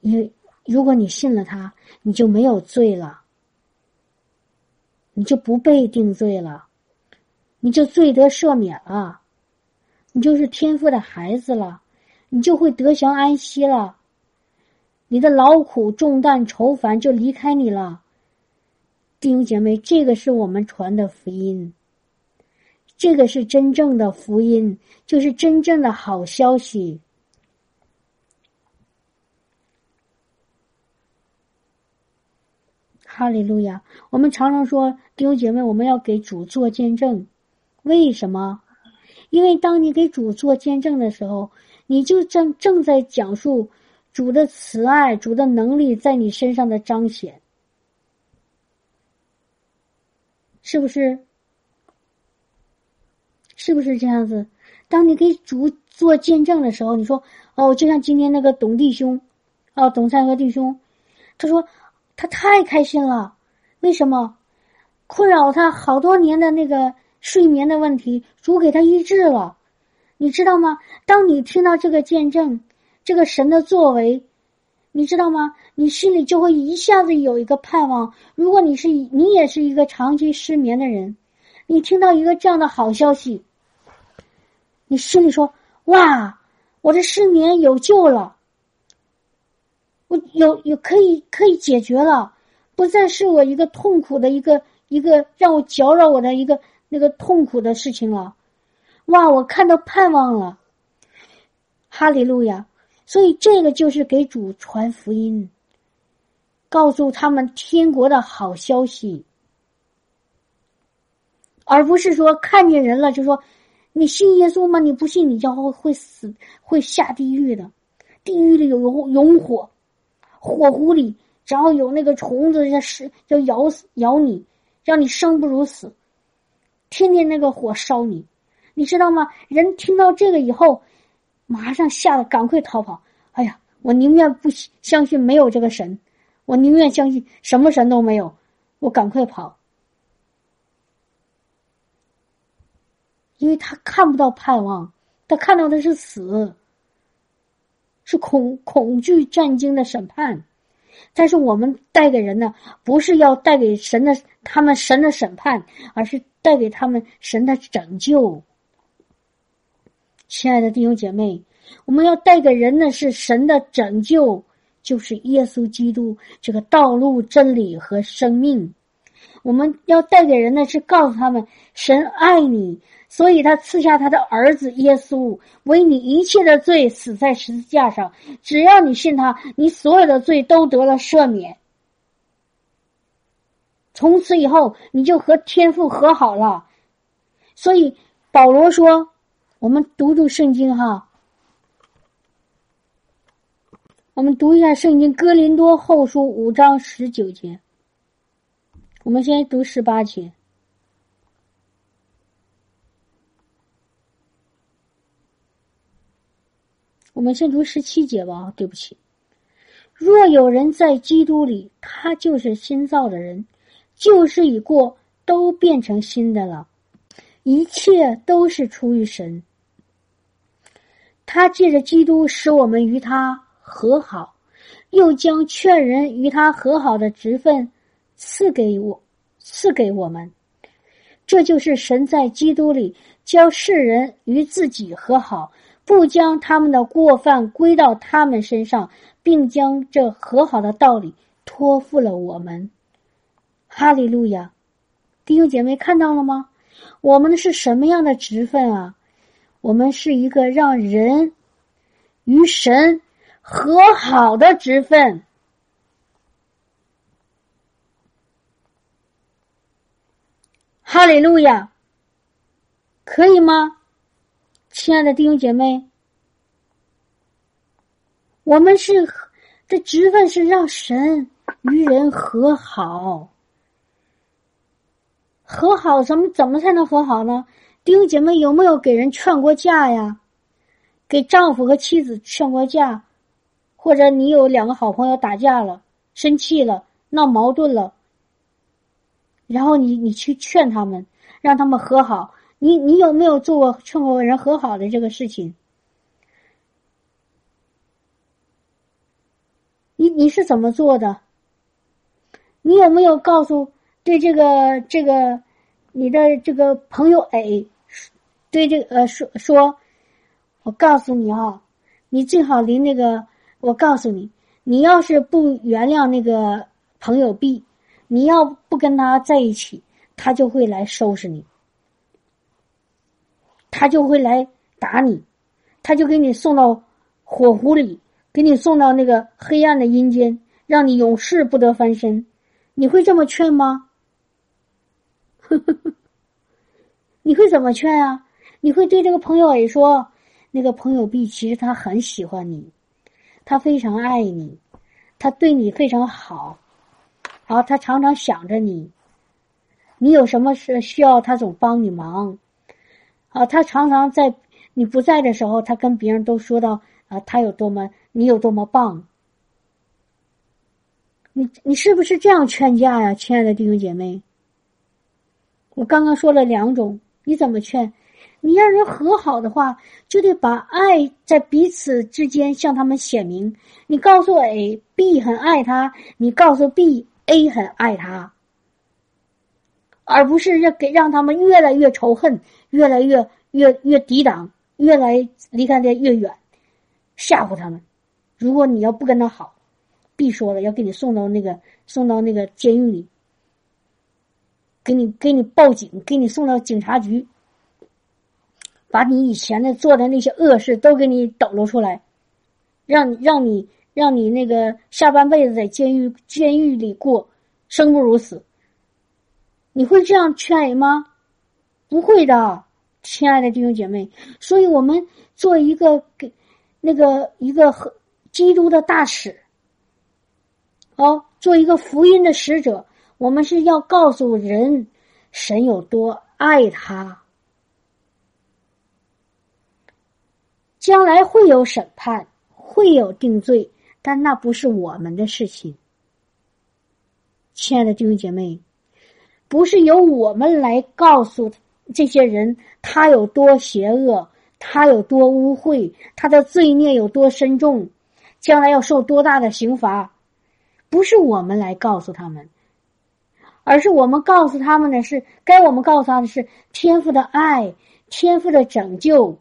因如果你信了他，你就没有罪了，你就不被定罪了，你就罪得赦免了，你就是天父的孩子了，你就会得享安息了，你的劳苦重担愁烦就离开你了。弟兄姐妹，这个是我们传的福音，这个是真正的福音，就是真正的好消息。哈利路亚！我们常常说，弟兄姐妹，我们要给主做见证。为什么？因为当你给主做见证的时候，你就正正在讲述主的慈爱、主的能力在你身上的彰显，是不是？是不是这样子？当你给主做见证的时候，你说：“哦，就像今天那个董弟兄，哦，董灿和弟兄，他说。”他太开心了，为什么？困扰他好多年的那个睡眠的问题，主给他医治了，你知道吗？当你听到这个见证，这个神的作为，你知道吗？你心里就会一下子有一个盼望。如果你是你也是一个长期失眠的人，你听到一个这样的好消息，你心里说：“哇，我的失眠有救了。”我有有可以可以解决了，不再是我一个痛苦的一个一个让我搅扰我的一个那个痛苦的事情了。哇，我看到盼望了，哈利路亚！所以这个就是给主传福音，告诉他们天国的好消息，而不是说看见人了就说你信耶稣吗？你不信你将会死，会下地狱的。地狱里有永火，火湖里只要有那个虫子要咬死咬你，让你生不如死，天天那个火烧你，你知道吗？人听到这个以后，马上吓得赶快逃跑。哎呀，我宁愿不相信没有这个神，我宁愿相信什么神都没有，我赶快跑，因为他看不到盼望，他看到的是死。是恐恐惧战惊的审判。但是我们带给人呢，不是要带给神的他们神的审判，而是带给他们神的拯救。亲爱的弟兄姐妹，我们要带给人的是神的拯救，就是耶稣基督这个道路、真理和生命。我们要带给人的是告诉他们神爱你，所以他赐下他的儿子耶稣，为你一切的罪死在十字架上，只要你信他，你所有的罪都得了赦免，从此以后你就和天父和好了。所以保罗说，我们读读圣经哈，我们读一下圣经，哥林多后书五章十九节，我们先读十八节。我们先读十七节吧，对不起。若有人在基督里，他就是新造的人，旧事已过，都变成新的了。一切都是出于神，他借着基督使我们与他和好，又将劝人与他和好的职分赐给我，赐给我们。这就是神在基督里将世人与自己和好，不将他们的过犯归到他们身上，并将这和好的道理托付了我们。哈利路亚！弟兄姐妹看到了吗？我们是什么样的职分啊？我们是一个让人与神和好的职分。哈利路亚，可以吗？亲爱的弟兄姐妹，我们是的职分是让神与人和好。和好怎么怎么才能和好呢？弟兄姐妹有没有给人劝过架呀？给丈夫和妻子劝过架，或者你有两个好朋友打架了，生气了，闹矛盾了，然后你你去劝他们，让他们和好。你你有没有做过劝过人和好的这个事情？你你是怎么做的？你有没有告诉对这个这个你的这个朋友 A， 对这个呃说说，我告诉你啊，你最好离那个，我告诉你，你要是不原谅那个朋友 B。你要不跟他在一起，他就会来收拾你，他就会来打你，他就给你送到火湖里，给你送到那个黑暗的阴间，让你永世不得翻身。你会这么劝吗？你会怎么劝啊？你会对这个朋友 A 说，那个朋友 B 其实他很喜欢你，他非常爱你，他对你非常好，然后他常常想着你，你有什么事需要他总帮你忙，啊，他常常在你不在的时候，他跟别人都说到啊，他有多么，你有多么棒。你你是不是这样劝架呀，亲爱的弟兄姐妹？我刚刚说了两种，你怎么劝？你让人和好的话，就得把爱在彼此之间向他们显明。你告诉 A B 很爱他，你告诉 B。A 很爱他，而不是让给让他们越来越仇恨，越来越越越抵挡，越来离开的越远，吓唬他们。如果你要不跟他好 ，B 说了要给你送到那个送到那个监狱里，给你给你报警，给你送到警察局，把你以前的做的那些恶事都给你抖露出来，让让你。让你那个下半辈子在监狱监狱里过，生不如死。你会这样劝人吗？不会的，亲爱的弟兄姐妹。所以我们做一个给那个一个基督的大使，哦，做一个福音的使者，我们是要告诉人神有多爱他。将来会有审判，会有定罪。但那不是我们的事情，亲爱的弟兄姐妹，不是由我们来告诉这些人他有多邪恶，他有多污秽，他的罪孽有多深重，将来要受多大的刑罚，不是我们来告诉他们，而是我们告诉他们的是，该我们告诉他的是天父的爱，天父的拯救，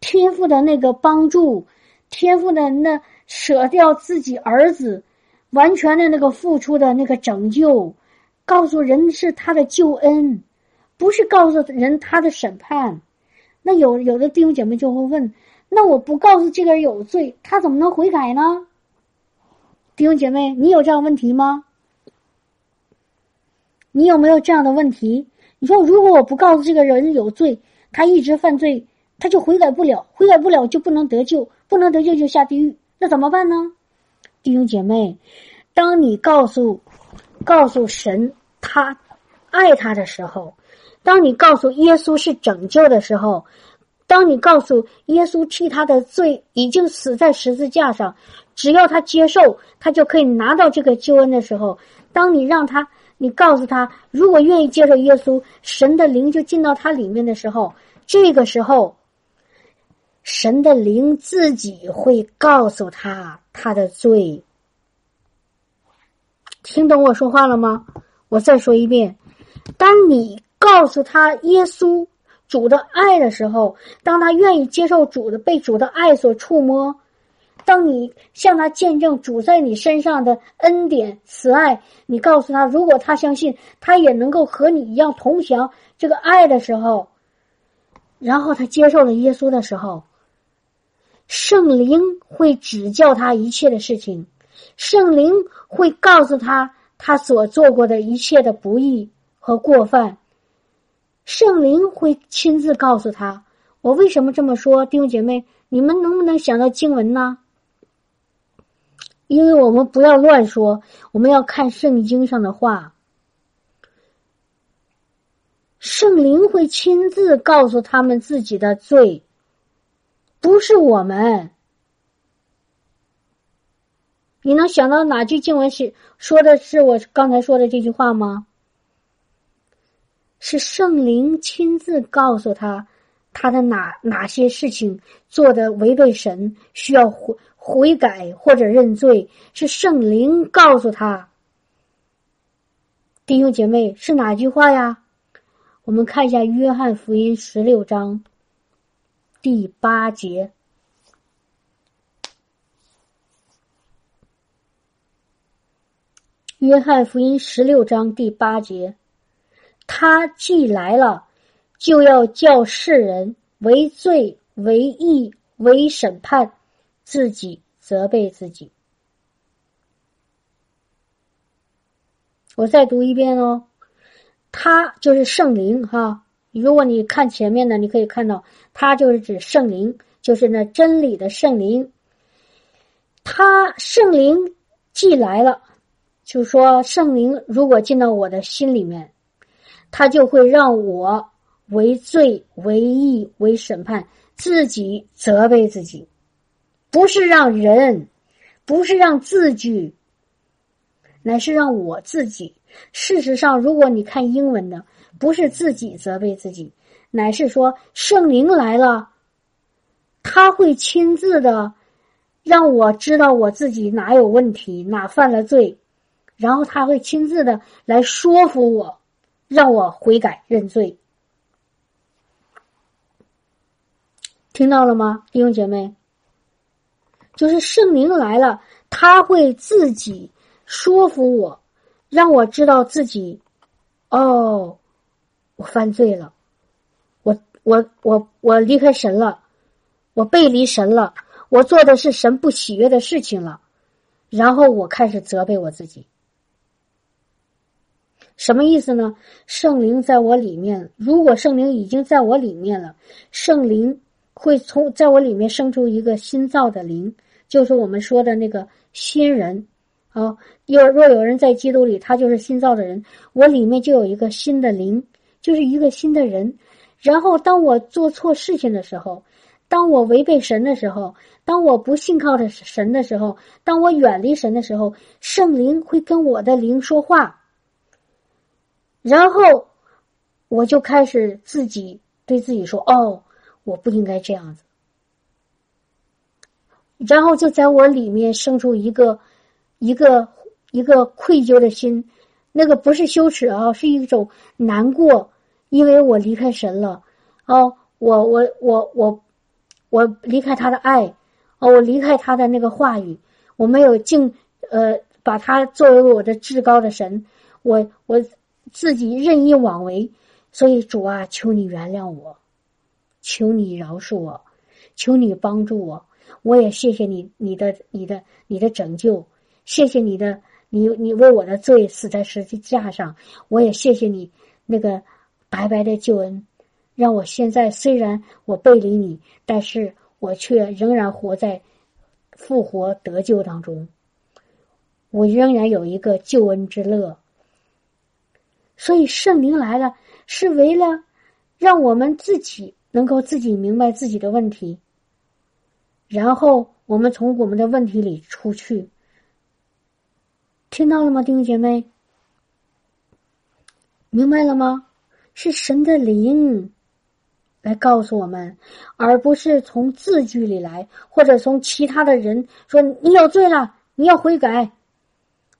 天父的那个帮助，天父的那舍掉自己儿子完全的那个付出的那个拯救，告诉人是他的救恩，不是告诉人他的审判。那有有的弟兄姐妹就会问，那我不告诉这个人有罪，他怎么能悔改呢？弟兄姐妹，你有这样问题吗？你有没有这样的问题？你说如果我不告诉这个人有罪，他一直犯罪，他就悔改不了，悔改不了就不能得救，不能得救就下地狱，那怎么办呢？弟兄姐妹，当你告诉告诉神他爱他的时候，当你告诉耶稣是拯救的时候，当你告诉耶稣替他的罪已经死在十字架上，只要他接受他就可以拿到这个救恩的时候，当你让他你告诉他如果愿意接受耶稣，神的灵就进到他里面的时候，这个时候神的灵自己会告诉他他的罪。听懂我说话了吗？我再说一遍，当你告诉他耶稣主的爱的时候，当他愿意接受主的被主的爱所触摸，当你向他见证主在你身上的恩典慈爱，你告诉他，如果他相信，他也能够和你一样同享这个爱的时候，然后他接受了耶稣的时候，圣灵会指教他一切的事情，圣灵会告诉他他所做过的一切的不义和过犯，圣灵会亲自告诉他。我为什么这么说？弟兄姐妹，你们能不能想到经文呢？因为我们不要乱说，我们要看圣经上的话。圣灵会亲自告诉他们自己的罪，不是我们。你能想到哪句经文是说的是我刚才说的这句话吗？是圣灵亲自告诉他，他的哪哪些事情做的违背神，需要悔悔改或者认罪，是圣灵告诉他。弟兄姐妹，是哪句话呀？我们看一下约翰福音十六章第八节。约翰福音十六章第八节，他既来了，就要叫世人为罪、为义、为审判，自己责备自己。我再读一遍哦，他就是圣灵哈。如果你看前面呢，你可以看到，他就是指圣灵，就是那真理的圣灵。他圣灵既来了，就说圣灵如果进到我的心里面，他就会让我为罪、为义、为审判，自己责备自己。不是让人，不是让字句，乃是让我自己。事实上，如果你看英文的，不是自己责备自己，乃是说圣灵来了，他会亲自的让我知道我自己哪有问题，哪犯了罪，然后他会亲自的来说服我，让我悔改认罪。听到了吗，弟兄姐妹？就是圣灵来了，他会自己说服我，让我知道自己，哦，我犯罪了，我我我我离开神了，我背离神了，我做的是神不喜悦的事情了，然后我开始责备我自己。什么意思呢？圣灵在我里面，如果圣灵已经在我里面了，圣灵会从在我里面生出一个新造的灵，就是我们说的那个新人啊。若若有人在基督里，他就是新造的人，我里面就有一个新的灵，就是一个新的人。然后当我做错事情的时候，当我违背神的时候，当我不信靠着神的时候，当我远离神的时候，圣灵会跟我的灵说话，然后我就开始自己对自己说，哦，我不应该这样子，然后就在我里面生出一个一个一个愧疚的心，那个不是羞耻啊，是一种难过，因为我离开神了，哦，我我我我我离开他的爱，哦，我离开他的那个话语，我没有敬呃把他作为我的至高的神，我我自己任意妄为，所以主啊，求你原谅我。求你饶恕我，求你帮助我，我也谢谢你，你的、你的、你的拯救，谢谢你的，你你为我的罪死在十字架上，我也谢谢你那个白白的救恩，让我现在虽然我背离你，但是我却仍然活在复活得救当中，我仍然有一个救恩之乐。所以圣灵来了，是为了让我们自己能够自己明白自己的问题，然后我们从我们的问题里出去。听到了吗，弟兄姐妹？明白了吗？是神的灵来告诉我们，而不是从字句里来，或者从其他的人说你有罪了，你要悔改。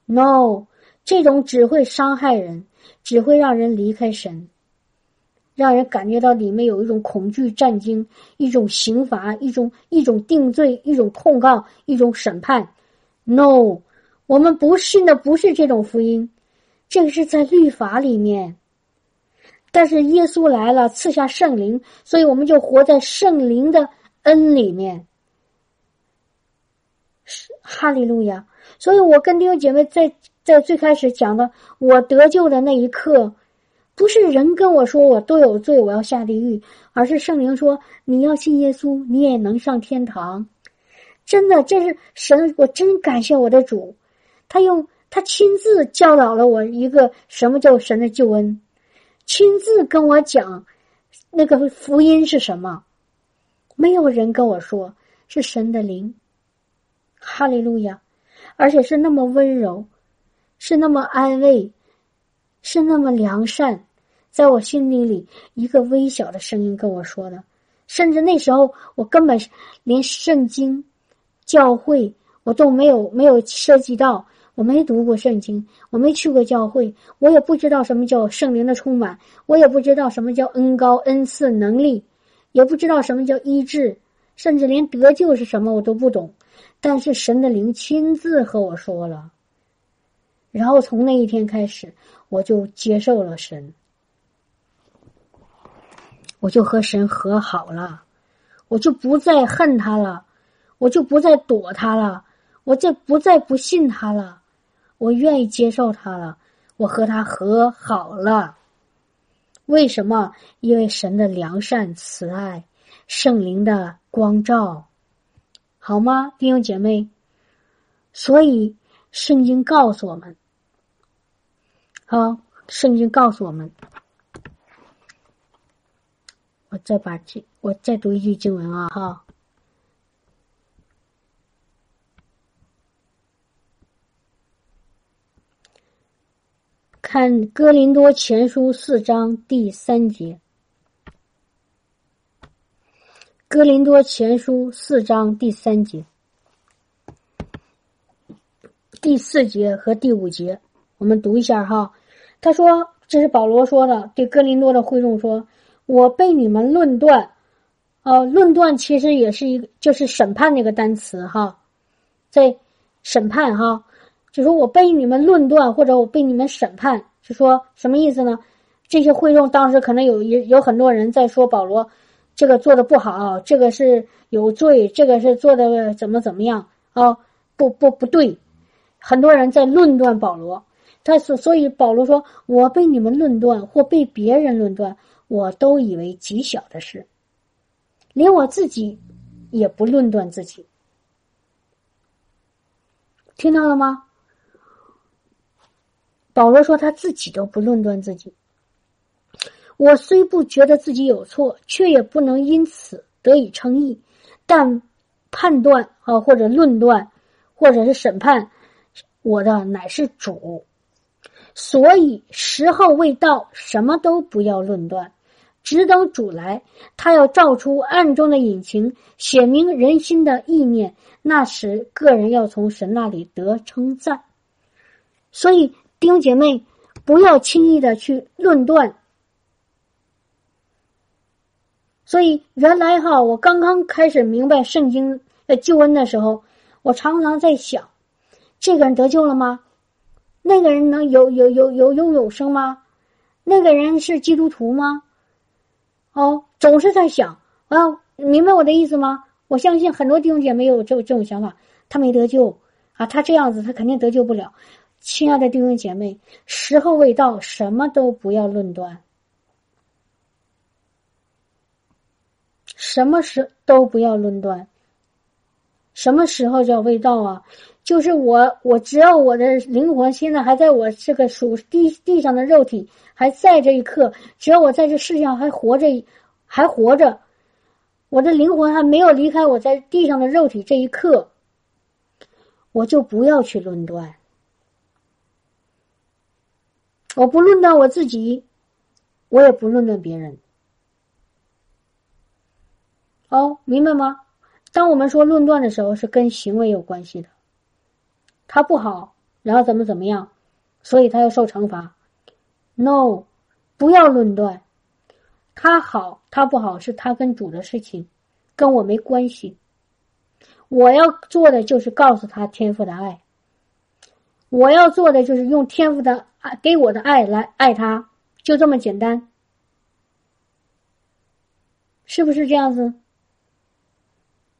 No， 这种只会伤害人，只会让人离开神。让人感觉到里面有一种恐惧、战惊，一种刑罚，一种一种定罪，一种控告，一种审判。 No， 我们不信的不是这种福音，这个是在律法里面。但是耶稣来了，赐下圣灵，所以我们就活在圣灵的恩里面。哈利路亚！所以我跟弟兄姐妹在在最开始讲的，我得救的那一刻，不是人跟我说我都有罪，我要下地狱，而是圣灵说你要信耶稣，你也能上天堂。真的，这是神，我真感谢我的主，他用他亲自教导了我一个什么叫神的救恩，亲自跟我讲那个福音是什么，没有人跟我说，是神的灵。哈利路亚！而且是那么温柔，是那么安慰，是那么良善，在我心里里一个微小的声音跟我说的，甚至那时候我根本连圣经教会我都没有没有涉及到，我没读过圣经，我没去过教会，我也不知道什么叫圣灵的充满，我也不知道什么叫恩膏、恩赐、能力，也不知道什么叫医治，甚至连得救是什么我都不懂。但是神的灵亲自和我说了，然后从那一天开始，我就接受了神，我就和神和好了，我就不再恨他了，我就不再躲他了，我就不再不信他了，我愿意接受他了，我和他和好了。为什么？因为神的良善、慈爱、圣灵的光照，好吗，弟兄姐妹？所以圣经告诉我们，好，圣经告诉我们，我再把这，我再读一句经文啊，哈。看哥林多前书四章第三节，哥林多前书四章第三节、第四节和第五节，我们读一下哈。他说，这是保罗说的，对哥林多的会众说：“我被你们论断，呃，论断其实也是一个，就是审判那个单词哈，在审判哈。”就说我被你们论断，或者我被你们审判，就说什么意思呢？这些会众当时可能有有很多人在说保罗，这个做的不好，这个是有罪，这个是做的怎么怎么样啊？不不不对，很多人在论断保罗。他所所以保罗说，我被你们论断，或被别人论断，我都以为极小的事，连我自己也不论断自己。听到了吗？保罗说他自己都不论断自己，我虽不觉得自己有错，却也不能因此得以称义。但判断啊，或者论断，或者是审判我的乃是主，所以时候未到，什么都不要论断，只等主来，他要照出暗中的隐情，显明人心的意念，那时个人要从神那里得称赞。所以弟兄姐妹，不要轻易的去论断。所以原来哈，我刚刚开始明白圣经的救恩的时候，我常常在想，这个人得救了吗？那个人能有有有有有永生吗？那个人是基督徒吗？哦，总是在想啊，明白我的意思吗？我相信很多弟兄姐妹有这这种想法，他没得救啊，他这样子他肯定得救不了。亲爱的弟兄姐妹，时候未到，什么都不要论断，什么时都不要论断。什么时候叫未到啊？就是我，我只要我的灵魂现在还在我这个属地地上的肉体还在这一刻，只要我在这世上还活着，还活着，我的灵魂还没有离开我在地上的肉体这一刻，我就不要去论断。我不论断我自己，我也不论断别人。哦，明白吗？当我们说论断的时候，是跟行为有关系的。他不好，然后怎么怎么样，所以他要受惩罚。No， 不要论断。他好他不好是他跟主的事情，跟我没关系。我要做的就是告诉他天父的爱，我要做的就是用天父的给我的爱来爱他，就这么简单，是不是这样子？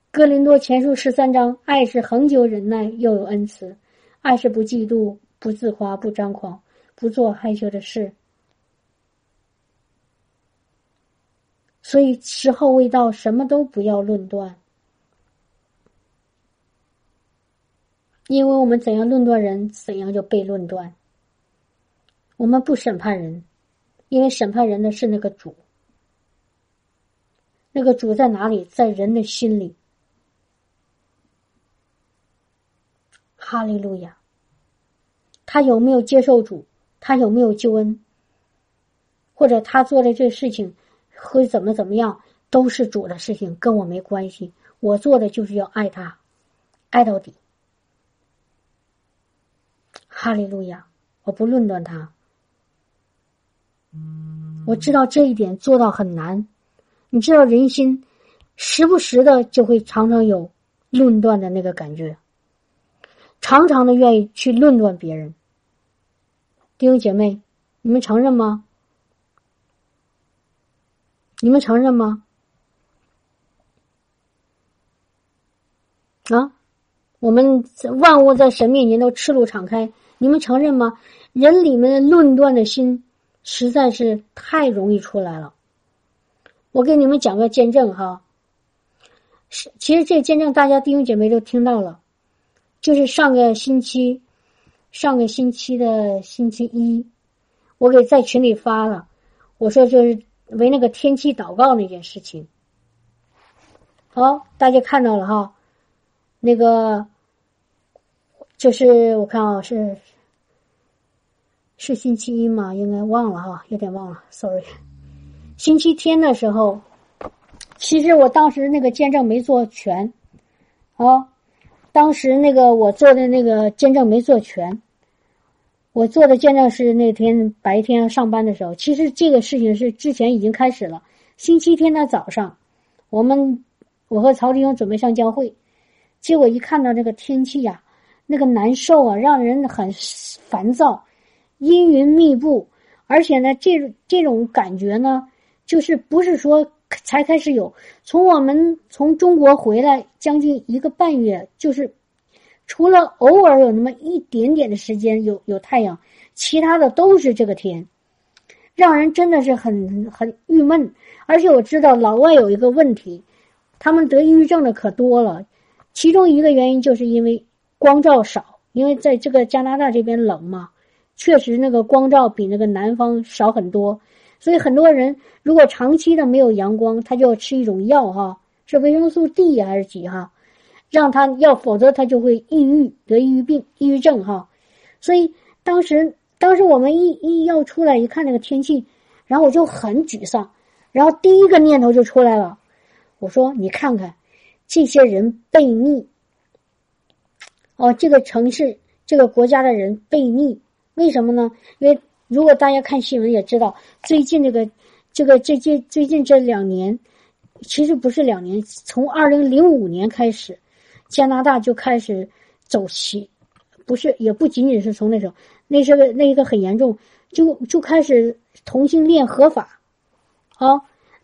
哥林多前书十三章，爱是恒久忍耐，又有恩慈；爱是不嫉妒，不自夸，不张狂，不做害羞的事。所以时候未到，什么都不要论断，因为我们怎样论断人，怎样就被论断。我们不审判人，因为审判人的是那个主。那个主在哪里？在人的心里。哈利路亚！他有没有接受主？他有没有救恩？或者他做的这事情会怎么怎么样，都是主的事情，跟我没关系。我做的就是要爱他，爱到底。哈利路亚！我不论断他。我知道这一点做到很难。你知道人心时不时的就会常常有论断的那个感觉，常常的愿意去论断别人。弟兄姐妹，你们承认吗？你们承认吗？啊，我们万物在神面前都赤露敞开，你们承认吗？人里面的论断的心实在是太容易出来了。我给你们讲个见证哈，其实这个见证大家弟兄姐妹都听到了，就是上个星期，上个星期的星期一，我给在群里发了，我说就是为那个天气祷告那件事情。好，大家看到了哈，那个就是我看啊，是是星期一嘛，应该忘了哈，有点忘了 ，sorry。星期天的时候，其实我当时那个见证没做全，啊，当时那个我做的那个见证没做全，我做的见证是那天白天上班的时候。其实这个事情是之前已经开始了。星期天的早上，我们我和曹弟兄准备上教会，结果一看到这个天气呀、啊，那个难受啊，让人很烦躁，阴云密布，而且呢，这这种感觉呢。就是不是说才开始有，从我们从中国回来将近一个半月，就是除了偶尔有那么一点点的时间有有太阳，其他的都是这个天，让人真的是很很郁闷。而且我知道老外有一个问题，他们得抑郁症的可多了，其中一个原因就是因为光照少，因为在这个加拿大这边冷嘛，确实那个光照比那个南方少很多。所以很多人如果长期的没有阳光，他就要吃一种药哈，是维生素 D 还是几哈，让他要，否则他就会抑郁，得抑郁病、抑郁症哈。所以当时当时我们一一要出来一看那个天气，然后我就很沮丧，然后第一个念头就出来了，我说你看看这些人悖逆哦，这个城市这个国家的人悖逆，为什么呢？因为如果大家看新闻也知道，最近这个这个这这最近这两年，其实不是两年，从二零零五年开始，加拿大就开始走邪，不是也不仅仅是从那时候，那是个那一个很严重，就就开始同性恋合法，啊，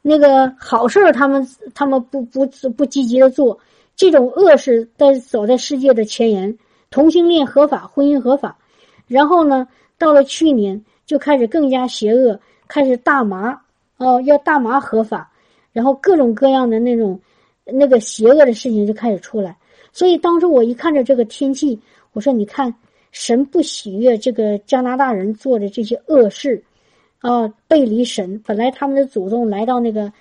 那个好事儿他们他们不不不积极的做，这种恶事在走在世界的前沿，同性恋合法，婚姻合法，然后呢，到了去年。就开始更加邪恶，开始大麻哦，要大麻合法，然后各种各样的那种那个邪恶的事情就开始出来。所以当时我一看着这个天气，我说你看神不喜悦这个加拿大人做的这些恶事啊、呃，背离神，本来他们的祖宗来到那个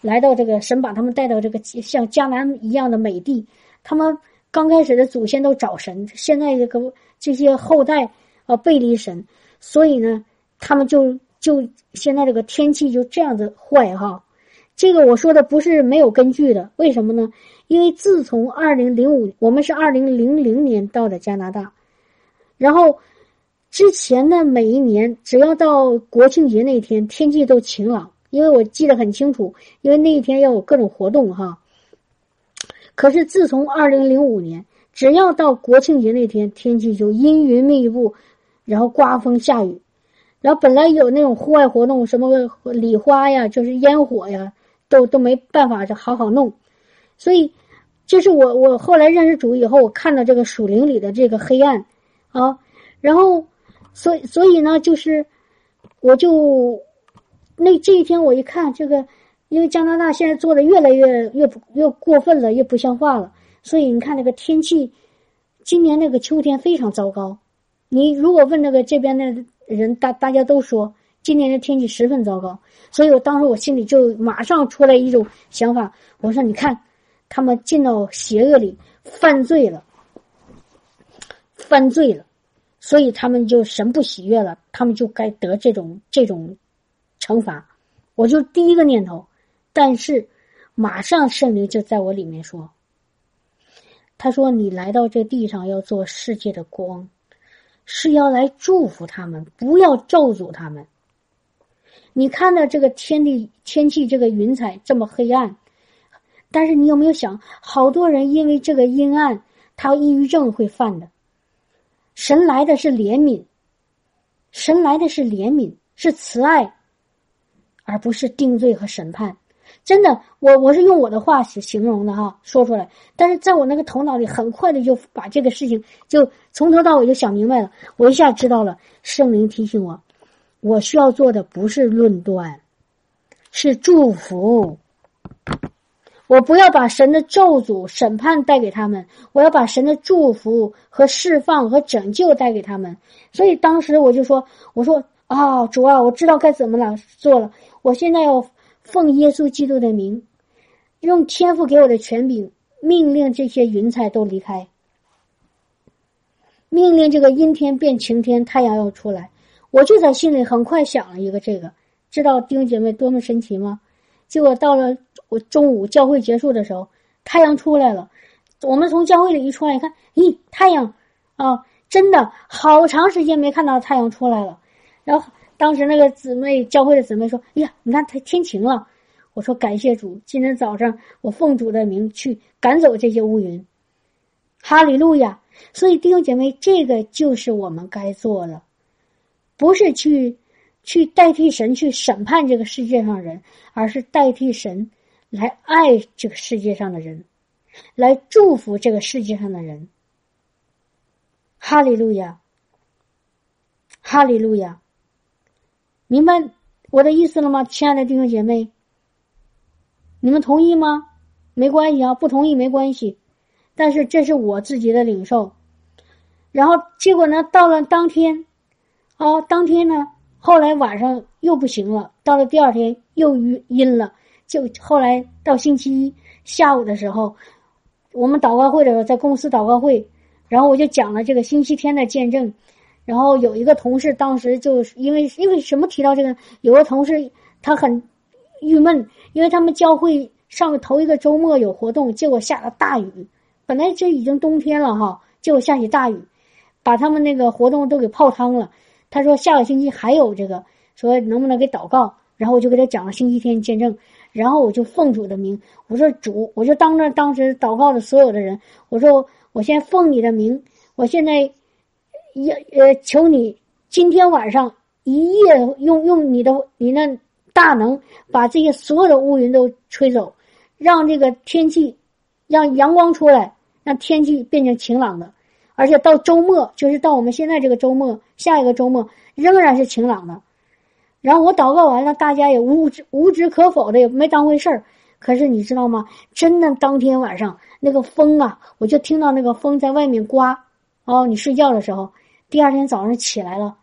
来到这个神把他们带到这个像迦南一样的美地，他们刚开始的祖先都找神，现在这个这些后代啊、呃、背离神，所以呢他们就就现在这个天气就这样子坏哈，这个我说的不是没有根据的，为什么呢？因为自从二零零五，我们是二零零零年到的加拿大，然后之前的每一年只要到国庆节那天天气都晴朗，因为我记得很清楚，因为那一天要有各种活动哈。可是自从二零零五年，只要到国庆节那天，天气就阴云密布，然后刮风下雨，然后本来有那种户外活动，什么礼花呀，就是烟火呀，都都没办法这好好弄。所以这是我我后来认识主以后，我看到这个属灵里的这个黑暗啊，然后所以所以呢，就是我就那这一天我一看这个，因为加拿大现在做的越来越越越过分了，越不像话了，所以你看那个天气，今年那个秋天非常糟糕。你如果问那个这边的人，大大家都说今年的天气十分糟糕。所以我当时我心里就马上出来一种想法，我说你看他们进到邪恶里，犯罪了，犯罪了，所以他们就神不喜悦了，他们就该得这种这种惩罚。我就第一个念头，但是马上圣灵就在我里面说，他说你来到这地上要做世界的光，是要来祝福他们，不要咒诅他们。你看到这个天地天气这个云彩这么黑暗，但是你有没有想，好多人因为这个阴暗，他抑郁症会犯的。神来的是怜悯，神来的是怜悯，是慈爱，而不是定罪和审判。真的，我我是用我的话形容的哈，说出来。但是在我那个头脑里，很快的就把这个事情就从头到尾就想明白了。我一下知道了，圣灵提醒我，我需要做的不是论断，是祝福。我不要把神的咒诅、审判带给他们，我要把神的祝福和释放和拯救带给他们。所以当时我就说，我说啊、哦，主啊，我知道该怎么了做了，我现在要奉耶稣基督的名，用天父给我的权柄，命令这些云彩都离开，命令这个阴天变晴天，太阳要出来。我就在心里很快想了一个这个，知道弟兄姐妹多么神奇吗？结果到了我中午教会结束的时候，太阳出来了。我们从教会里一出来看，咦，太阳啊！真的好长时间没看到太阳出来了。然后当时那个姊妹，教会的姊妹说：“哎呀，你看它天晴了。”我说：“感谢主，今天早上我奉主的名去赶走这些乌云，哈利路亚！”所以弟兄姐妹，这个就是我们该做的，不是去去代替神去审判这个世界上人，而是代替神。来爱这个世界上的人，来祝福这个世界上的人。哈利路亚，哈利路亚，明白我的意思了吗，亲爱的弟兄姐妹？你们同意吗？没关系啊，不同意没关系，但是这是我自己的领受。然后结果呢，到了当天哦，当天呢，后来晚上又不行了，到了第二天又阴了。就后来到星期一下午的时候，我们祷告会的时候，在公司祷告会，然后我就讲了这个星期天的见证。然后有一个同事当时就因为因为什么提到这个，有个同事他很郁闷，因为他们教会上个头一个周末有活动，结果下了大雨，本来这已经冬天了哈，结果下起大雨，把他们那个活动都给泡汤了。他说下个星期还有这个，说能不能给祷告。然后我就给他讲了星期天见证。然后我就奉主的名，我说主，我就当着当时祷告的所有的人，我说我先奉你的名，我现在也呃求你今天晚上一夜用用你的你那大能把这些所有的乌云都吹走，让这个天气，让阳光出来，让天气变成晴朗的，而且到周末，就是到我们现在这个周末，下一个周末仍然是晴朗的。然后我祷告完了，大家也无无知可否的，也没当回事儿。可是你知道吗？真的，当天晚上那个风啊，我就听到那个风在外面刮。哦，你睡觉的时候，第二天早上起来了，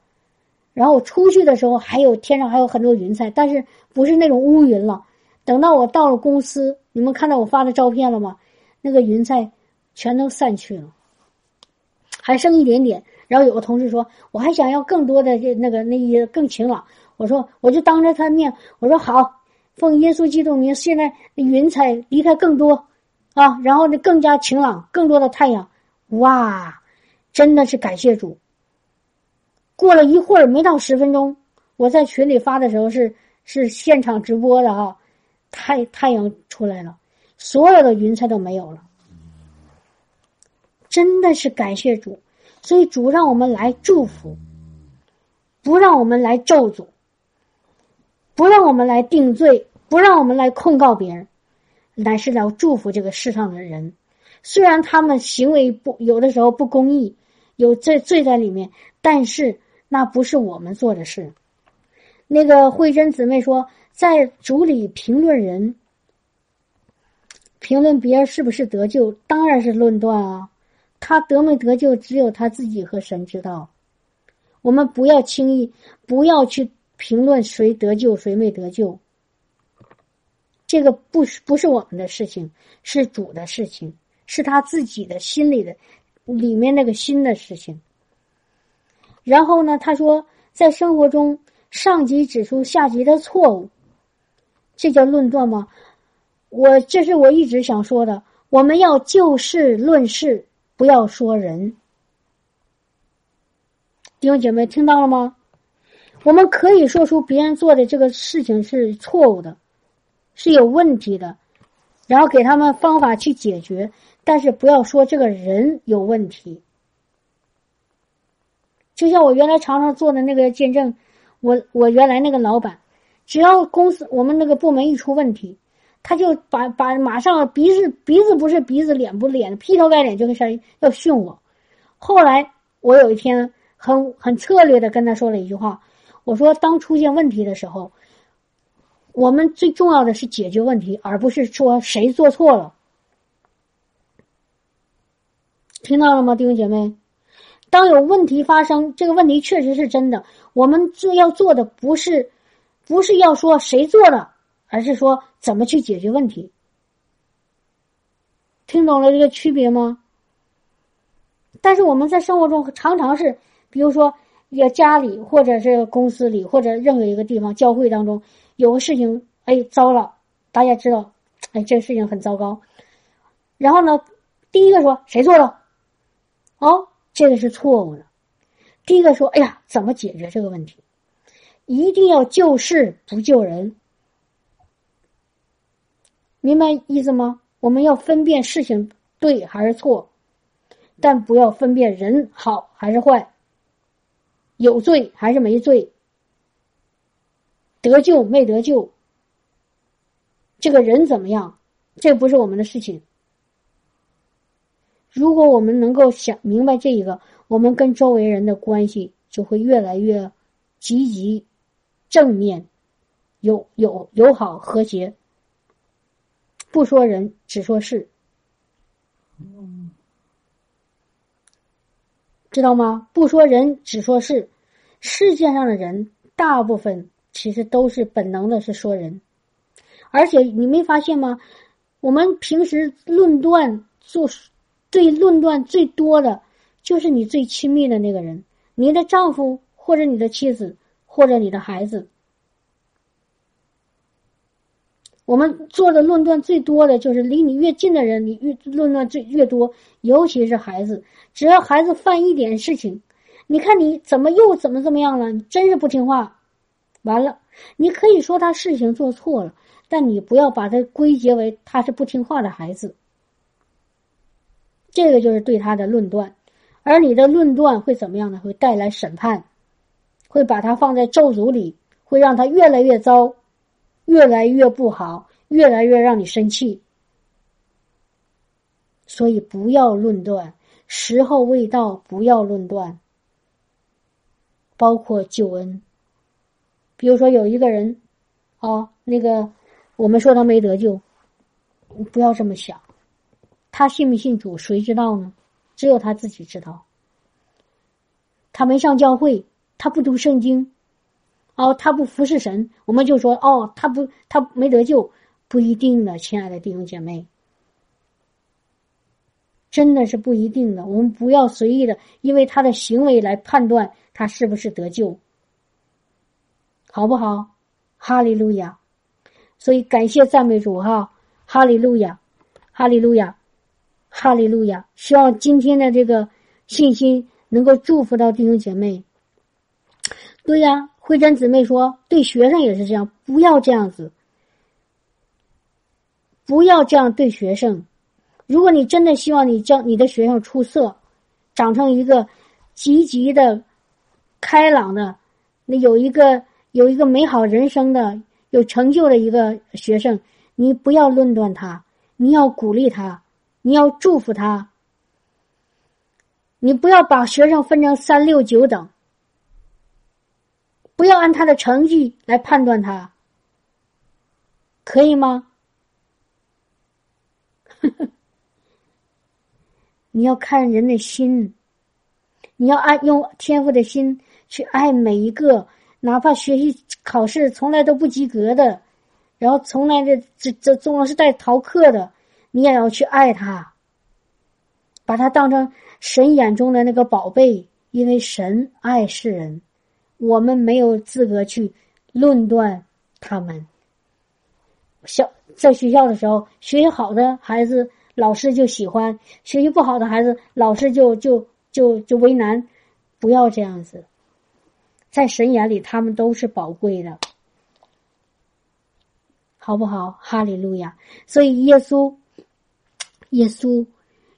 然后我出去的时候，还有天上还有很多云彩，但是不是那种乌云了。等到我到了公司，你们看到我发的照片了吗？那个云彩全都散去了，还剩一点点。然后有个同事说，我还想要更多的这那个那一更晴朗。我说，我就当着他面，我说好，奉耶稣基督名，现在云彩离开更多，啊，然后呢更加晴朗，更多的太阳，哇，真的是感谢主。过了一会儿，没到十分钟，我在群里发的时候是是现场直播的哈，太太阳出来了，所有的云彩都没有了，真的是感谢主。所以主让我们来祝福，不让我们来咒诅，不让我们来定罪，不让我们来控告别人，乃是要祝福这个世上的人。虽然他们行为不有的时候不公义，有罪罪在里面，但是那不是我们做的事。那个慧真姊妹说，在主里评论人，评论别人是不是得救，当然是论断啊，他得没得救只有他自己和神知道。我们不要轻易，不要去评论谁得救谁没得救，这个不是不是我们的事情，是主的事情，是他自己的心里的里面那个心的事情。然后呢，他说在生活中上级指出下级的错误，这叫论断吗？我这是我一直想说的，我们要就事论事，不要说人。弟兄姐妹听到了吗？我们可以说出别人做的这个事情是错误的，是有问题的，然后给他们方法去解决，但是不要说这个人有问题。就像我原来常常做的那个见证，我我原来那个老板，只要公司我们那个部门一出问题，他就把把马上鼻子鼻子不是鼻子，脸不脸，劈头盖脸就开始要训我。后来我有一天很很策略的跟他说了一句话，我说当出现问题的时候，我们最重要的是解决问题，而不是说谁做错了。听到了吗，弟兄姐妹？当有问题发生，这个问题确实是真的，我们要做的不是不是要说谁做的，而是说怎么去解决问题。听懂了这个区别吗？但是我们在生活中常常是，比如说家里或者是公司里或者任何一个地方教会当中有个事情，哎，糟了，大家知道，哎，这个事情很糟糕。然后呢，第一个说谁做的？哦，这个是错误的。第一个说，哎呀，怎么解决这个问题？一定要救事不救人，明白意思吗？我们要分辨事情对还是错，但不要分辨人好还是坏，有罪还是没罪，得救没得救，这个人怎么样，这不是我们的事情。如果我们能够想明白这一个，我们跟周围人的关系就会越来越积极正面，有有友好和谐，不说人只说事，知道吗？不说人只说事。世界上的人大部分其实都是本能的是说人，而且你没发现吗？我们平时论断做对论断最多的就是你最亲密的那个人，你的丈夫或者你的妻子或者你的孩子。我们做的论断最多的就是离你越近的人，你越论断最越多，尤其是孩子。只要孩子犯一点事情，你看你怎么又怎么怎么样了，你真是不听话，完了，你可以说他事情做错了，但你不要把它归结为他是不听话的孩子，这个就是对他的论断。而你的论断会怎么样呢？会带来审判，会把他放在咒诅里，会让他越来越糟，越来越不好，越来越让你生气。所以不要论断，时候未到不要论断，包括救恩。比如说有一个人哦，那个我们说他没得救，不要这么想，他信不信主谁知道呢？只有他自己知道。他没上教会，他不读圣经，哦，他不服侍神，我们就说哦，他不他没得救，不一定的，亲爱的弟兄姐妹，真的是不一定的。我们不要随意的因为他的行为来判断他是不是得救，好不好？哈利路亚！所以感谢赞美主哈，哈利路亚，哈利路亚，哈利路亚！希望今天的这个信息能够祝福到弟兄姐妹。对呀、啊，慧真姊妹说，对学生也是这样，不要这样子，不要这样对学生。如果你真的希望你教你的学生出色，长成一个积极的、开朗的，那有一个有一个美好人生的、有成就的一个学生，你不要论断他，你要鼓励他，你要祝福他。你不要把学生分成三六九等，不要按他的成绩来判断他，可以吗？你要看人的心，你要按用天父的心去爱每一个，哪怕学习考试从来都不及格的，然后从来的这这总是带逃课的，你也要去爱他，把他当成神眼中的那个宝贝，因为神爱世人，我们没有资格去论断他们。小在学校的时候，学习好的孩子老师就喜欢，学习不好的孩子老师就就就就为难，不要这样子。在神眼里他们都是宝贵的，好不好？哈利路亚。所以耶稣耶稣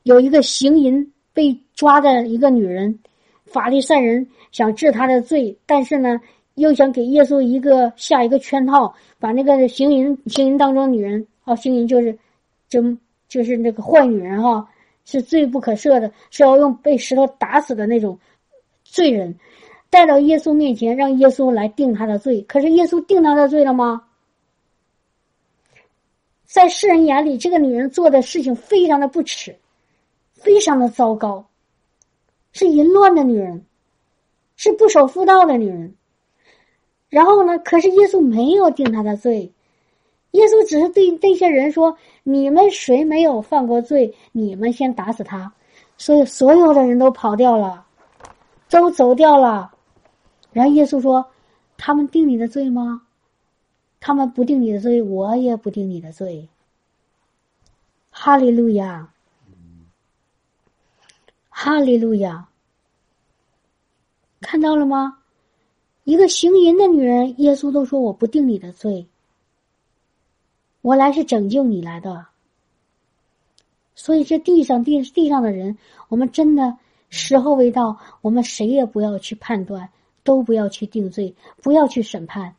有一个行淫被抓的一个女人，法利赛人想治她的罪，但是呢又想给耶稣一个下一个圈套，把那个行淫行淫当中女人啊，行淫就是就就是那个坏女人哈、啊，是罪不可赦的，是要用被石头打死的那种罪人，带到耶稣面前，让耶稣来定她的罪。可是耶稣定她的罪了吗？在世人眼里，这个女人做的事情非常的不耻，非常的糟糕，是淫乱的女人，是不守妇道的女人。然后呢，可是耶稣没有定她的罪，耶稣只是对那些人说，你们谁没有犯过罪，你们先打死他。所以所有的人都跑掉了，都走掉了。然后耶稣说，他们定你的罪吗？他们不定你的罪，我也不定你的罪。哈利路亚，哈利路亚。看到了吗？一个行淫的女人，耶稣都说我不定你的罪，我来是拯救你来的。所以这地上地地上的人，我们真的时候未到，我们谁也不要去判断，都不要去定罪，不要去审判。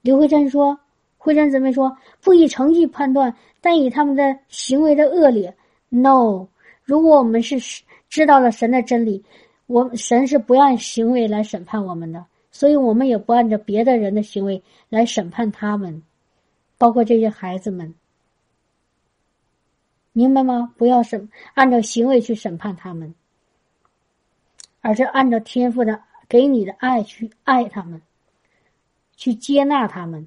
刘慧珍说，慧珍姊妹说，不以成绩判断，但以他们的行为的恶劣。 No， 如果我们是知道了神的真理，我神是不按行为来审判我们的，所以我们也不按着别的人的行为来审判他们，包括这些孩子们，明白吗？不要审按照行为去审判他们，而是按照天父的给你的爱去爱他们，去接纳他们，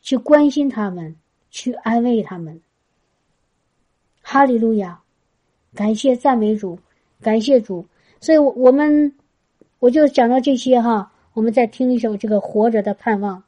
去关心他们，去安慰他们。哈利路亚，感谢赞美主，感谢主。所以我们我就讲到这些哈，我们再听一首这个活着的盼望。